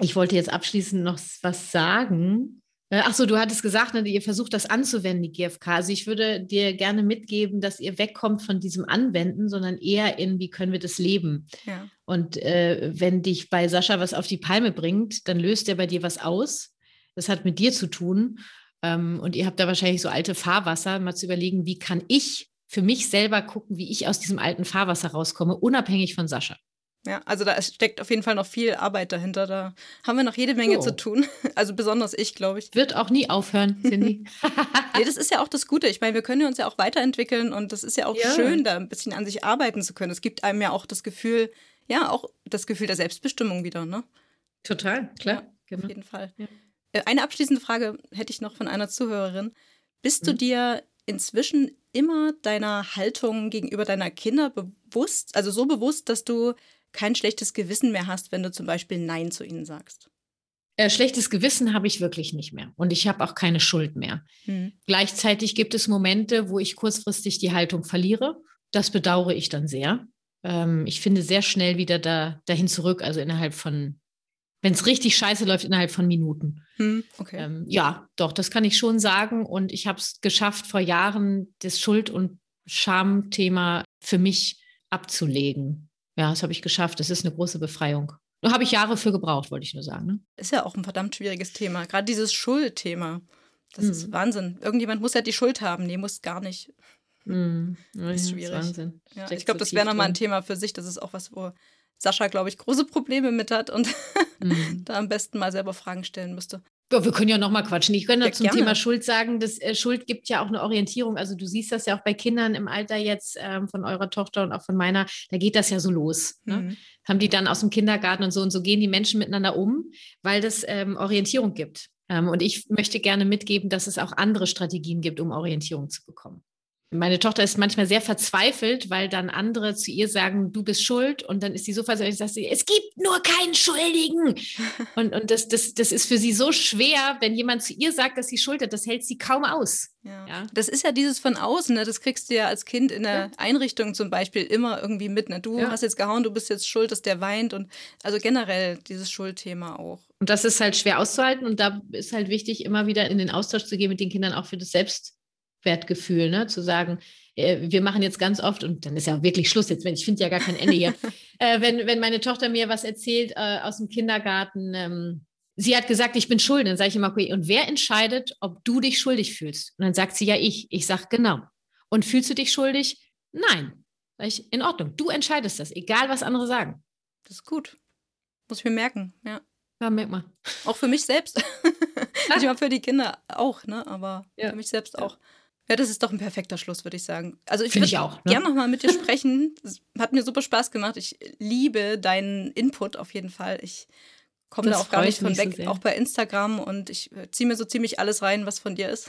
Ich wollte jetzt abschließend noch was sagen. Achso, du hattest gesagt, ihr versucht das anzuwenden, die GfK. Also ich würde dir gerne mitgeben, dass ihr wegkommt von diesem Anwenden, sondern eher in, wie können wir das leben? Ja. Und wenn dich bei Sascha was auf die Palme bringt, dann löst er bei dir was aus. Das hat mit dir zu tun. Und ihr habt da wahrscheinlich so alte Fahrwasser, mal zu überlegen, wie kann ich für mich selber gucken, wie ich aus diesem alten Fahrwasser rauskomme, unabhängig von Sascha. Ja, also da steckt auf jeden Fall noch viel Arbeit dahinter. Da haben wir noch jede Menge zu tun. Also besonders ich, glaube ich. Wird auch nie aufhören, Cindy. Nee, das ist ja auch das Gute. Ich meine, wir können uns ja auch weiterentwickeln und das ist ja auch schön, da ein bisschen an sich arbeiten zu können. Es gibt einem ja auch das Gefühl der Selbstbestimmung wieder, ne? Total, klar. Ja, genau. Auf jeden Fall. Ja. Eine abschließende Frage hätte ich noch von einer Zuhörerin. Bist du dir inzwischen immer deiner Haltung gegenüber deiner Kinder bewusst, also so bewusst, dass du kein schlechtes Gewissen mehr hast, wenn du zum Beispiel Nein zu ihnen sagst? Schlechtes Gewissen habe ich wirklich nicht mehr. Und ich habe auch keine Schuld mehr. Gleichzeitig gibt es Momente, wo ich kurzfristig die Haltung verliere. Das bedauere ich dann sehr. Ich finde sehr schnell wieder dahin zurück, also innerhalb von, wenn es richtig scheiße läuft, innerhalb von Minuten. Okay. Ja, doch, das kann ich schon sagen. Und ich habe es geschafft, vor Jahren das Schuld- und Schamthema für mich abzulegen. Ja, das habe ich geschafft. Das ist eine große Befreiung. Da habe ich Jahre für gebraucht, wollte ich nur sagen. Ne? Ist ja auch ein verdammt schwieriges Thema. Gerade dieses Schuldthema. Das ist Wahnsinn. Irgendjemand muss ja die Schuld haben. Nee, muss gar nicht. Das ist schwierig. Das ist Wahnsinn. Ja, ich glaube, so das wäre nochmal ein Thema für sich. Das ist auch was, wo Sascha, glaube ich, große Probleme mit hat und da am besten mal selber Fragen stellen müsste. Ja, wir können ja nochmal quatschen. Ich könnte zum Thema Schuld sagen, dass Schuld gibt ja auch eine Orientierung. Also du siehst das ja auch bei Kindern im Alter jetzt von eurer Tochter und auch von meiner, da geht das ja so los. Ne? Haben die dann aus dem Kindergarten und so gehen die Menschen miteinander um, weil das Orientierung gibt. Und ich möchte gerne mitgeben, dass es auch andere Strategien gibt, um Orientierung zu bekommen. Meine Tochter ist manchmal sehr verzweifelt, weil dann andere zu ihr sagen, du bist schuld. Und dann ist sie so verzweifelt, dass sie sagt, es gibt nur keinen Schuldigen. Und das ist für sie so schwer, wenn jemand zu ihr sagt, dass sie schuld hat. Das hält sie kaum aus. Ja. Ja. Das ist ja dieses von außen, ne? Das kriegst du ja als Kind in der Einrichtung zum Beispiel immer irgendwie mit. Ne? Du hast jetzt gehauen, du bist jetzt schuld, dass der weint. Und also generell dieses Schuldthema auch. Und das ist halt schwer auszuhalten. Und da ist halt wichtig, immer wieder in den Austausch zu gehen mit den Kindern, auch für das Selbstwertgefühl, ne? Zu sagen, wir machen jetzt ganz oft, und dann ist ja wirklich Schluss jetzt, ich finde ja gar kein Ende hier, wenn meine Tochter mir was erzählt aus dem Kindergarten, sie hat gesagt, ich bin schuldig, dann sage ich immer, okay, und wer entscheidet, ob du dich schuldig fühlst? Und dann sagt sie, ja, ich sage, genau. Und fühlst du dich schuldig? Nein. Sag ich, in Ordnung, du entscheidest das, egal was andere sagen. Das ist gut, muss ich mir merken, ja. Ja, merkt man. Auch für mich selbst, nicht mal für die Kinder auch, ne? Aber für mich selbst auch. Ja, das ist doch ein perfekter Schluss, würde ich sagen. Also ich würde auch gerne nochmal mit dir sprechen. Hat mir super Spaß gemacht. Ich liebe deinen Input auf jeden Fall. Ich komme da auch gar nicht von weg, auch bei Instagram. Und ich ziehe mir so ziemlich alles rein, was von dir ist.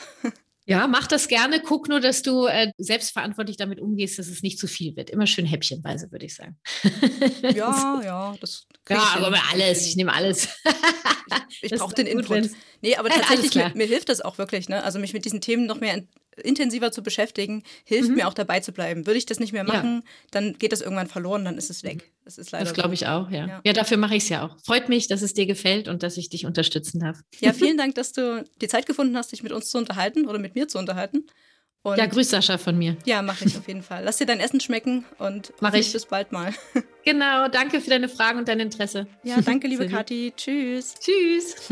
Ja, mach das gerne. Guck nur, dass du selbstverantwortlich damit umgehst, dass es nicht zu viel wird. Immer schön häppchenweise, würde ich sagen. Ja, das kriege ich. Ja, aber alles. Ich nehme alles. Ich brauche den Input. Nee, aber tatsächlich, mir hilft das auch wirklich, ne? Also mich mit diesen Themen noch mehr intensiver zu beschäftigen, hilft mir auch dabei zu bleiben. Würde ich das nicht mehr machen, dann geht das irgendwann verloren, dann ist es weg. Das ist leider. Das glaube ich auch, ja. Ja, dafür mache ich es ja auch. Freut mich, dass es dir gefällt und dass ich dich unterstützen darf. Ja, vielen Dank, dass du die Zeit gefunden hast, dich mit uns zu unterhalten oder mit mir zu unterhalten. Und ja, grüß Sascha von mir. Ja, mache ich auf jeden Fall. Lass dir dein Essen schmecken und bis bald mal. Genau, danke für deine Fragen und dein Interesse. Ja, danke, liebe Kathi. Tschüss. Tschüss.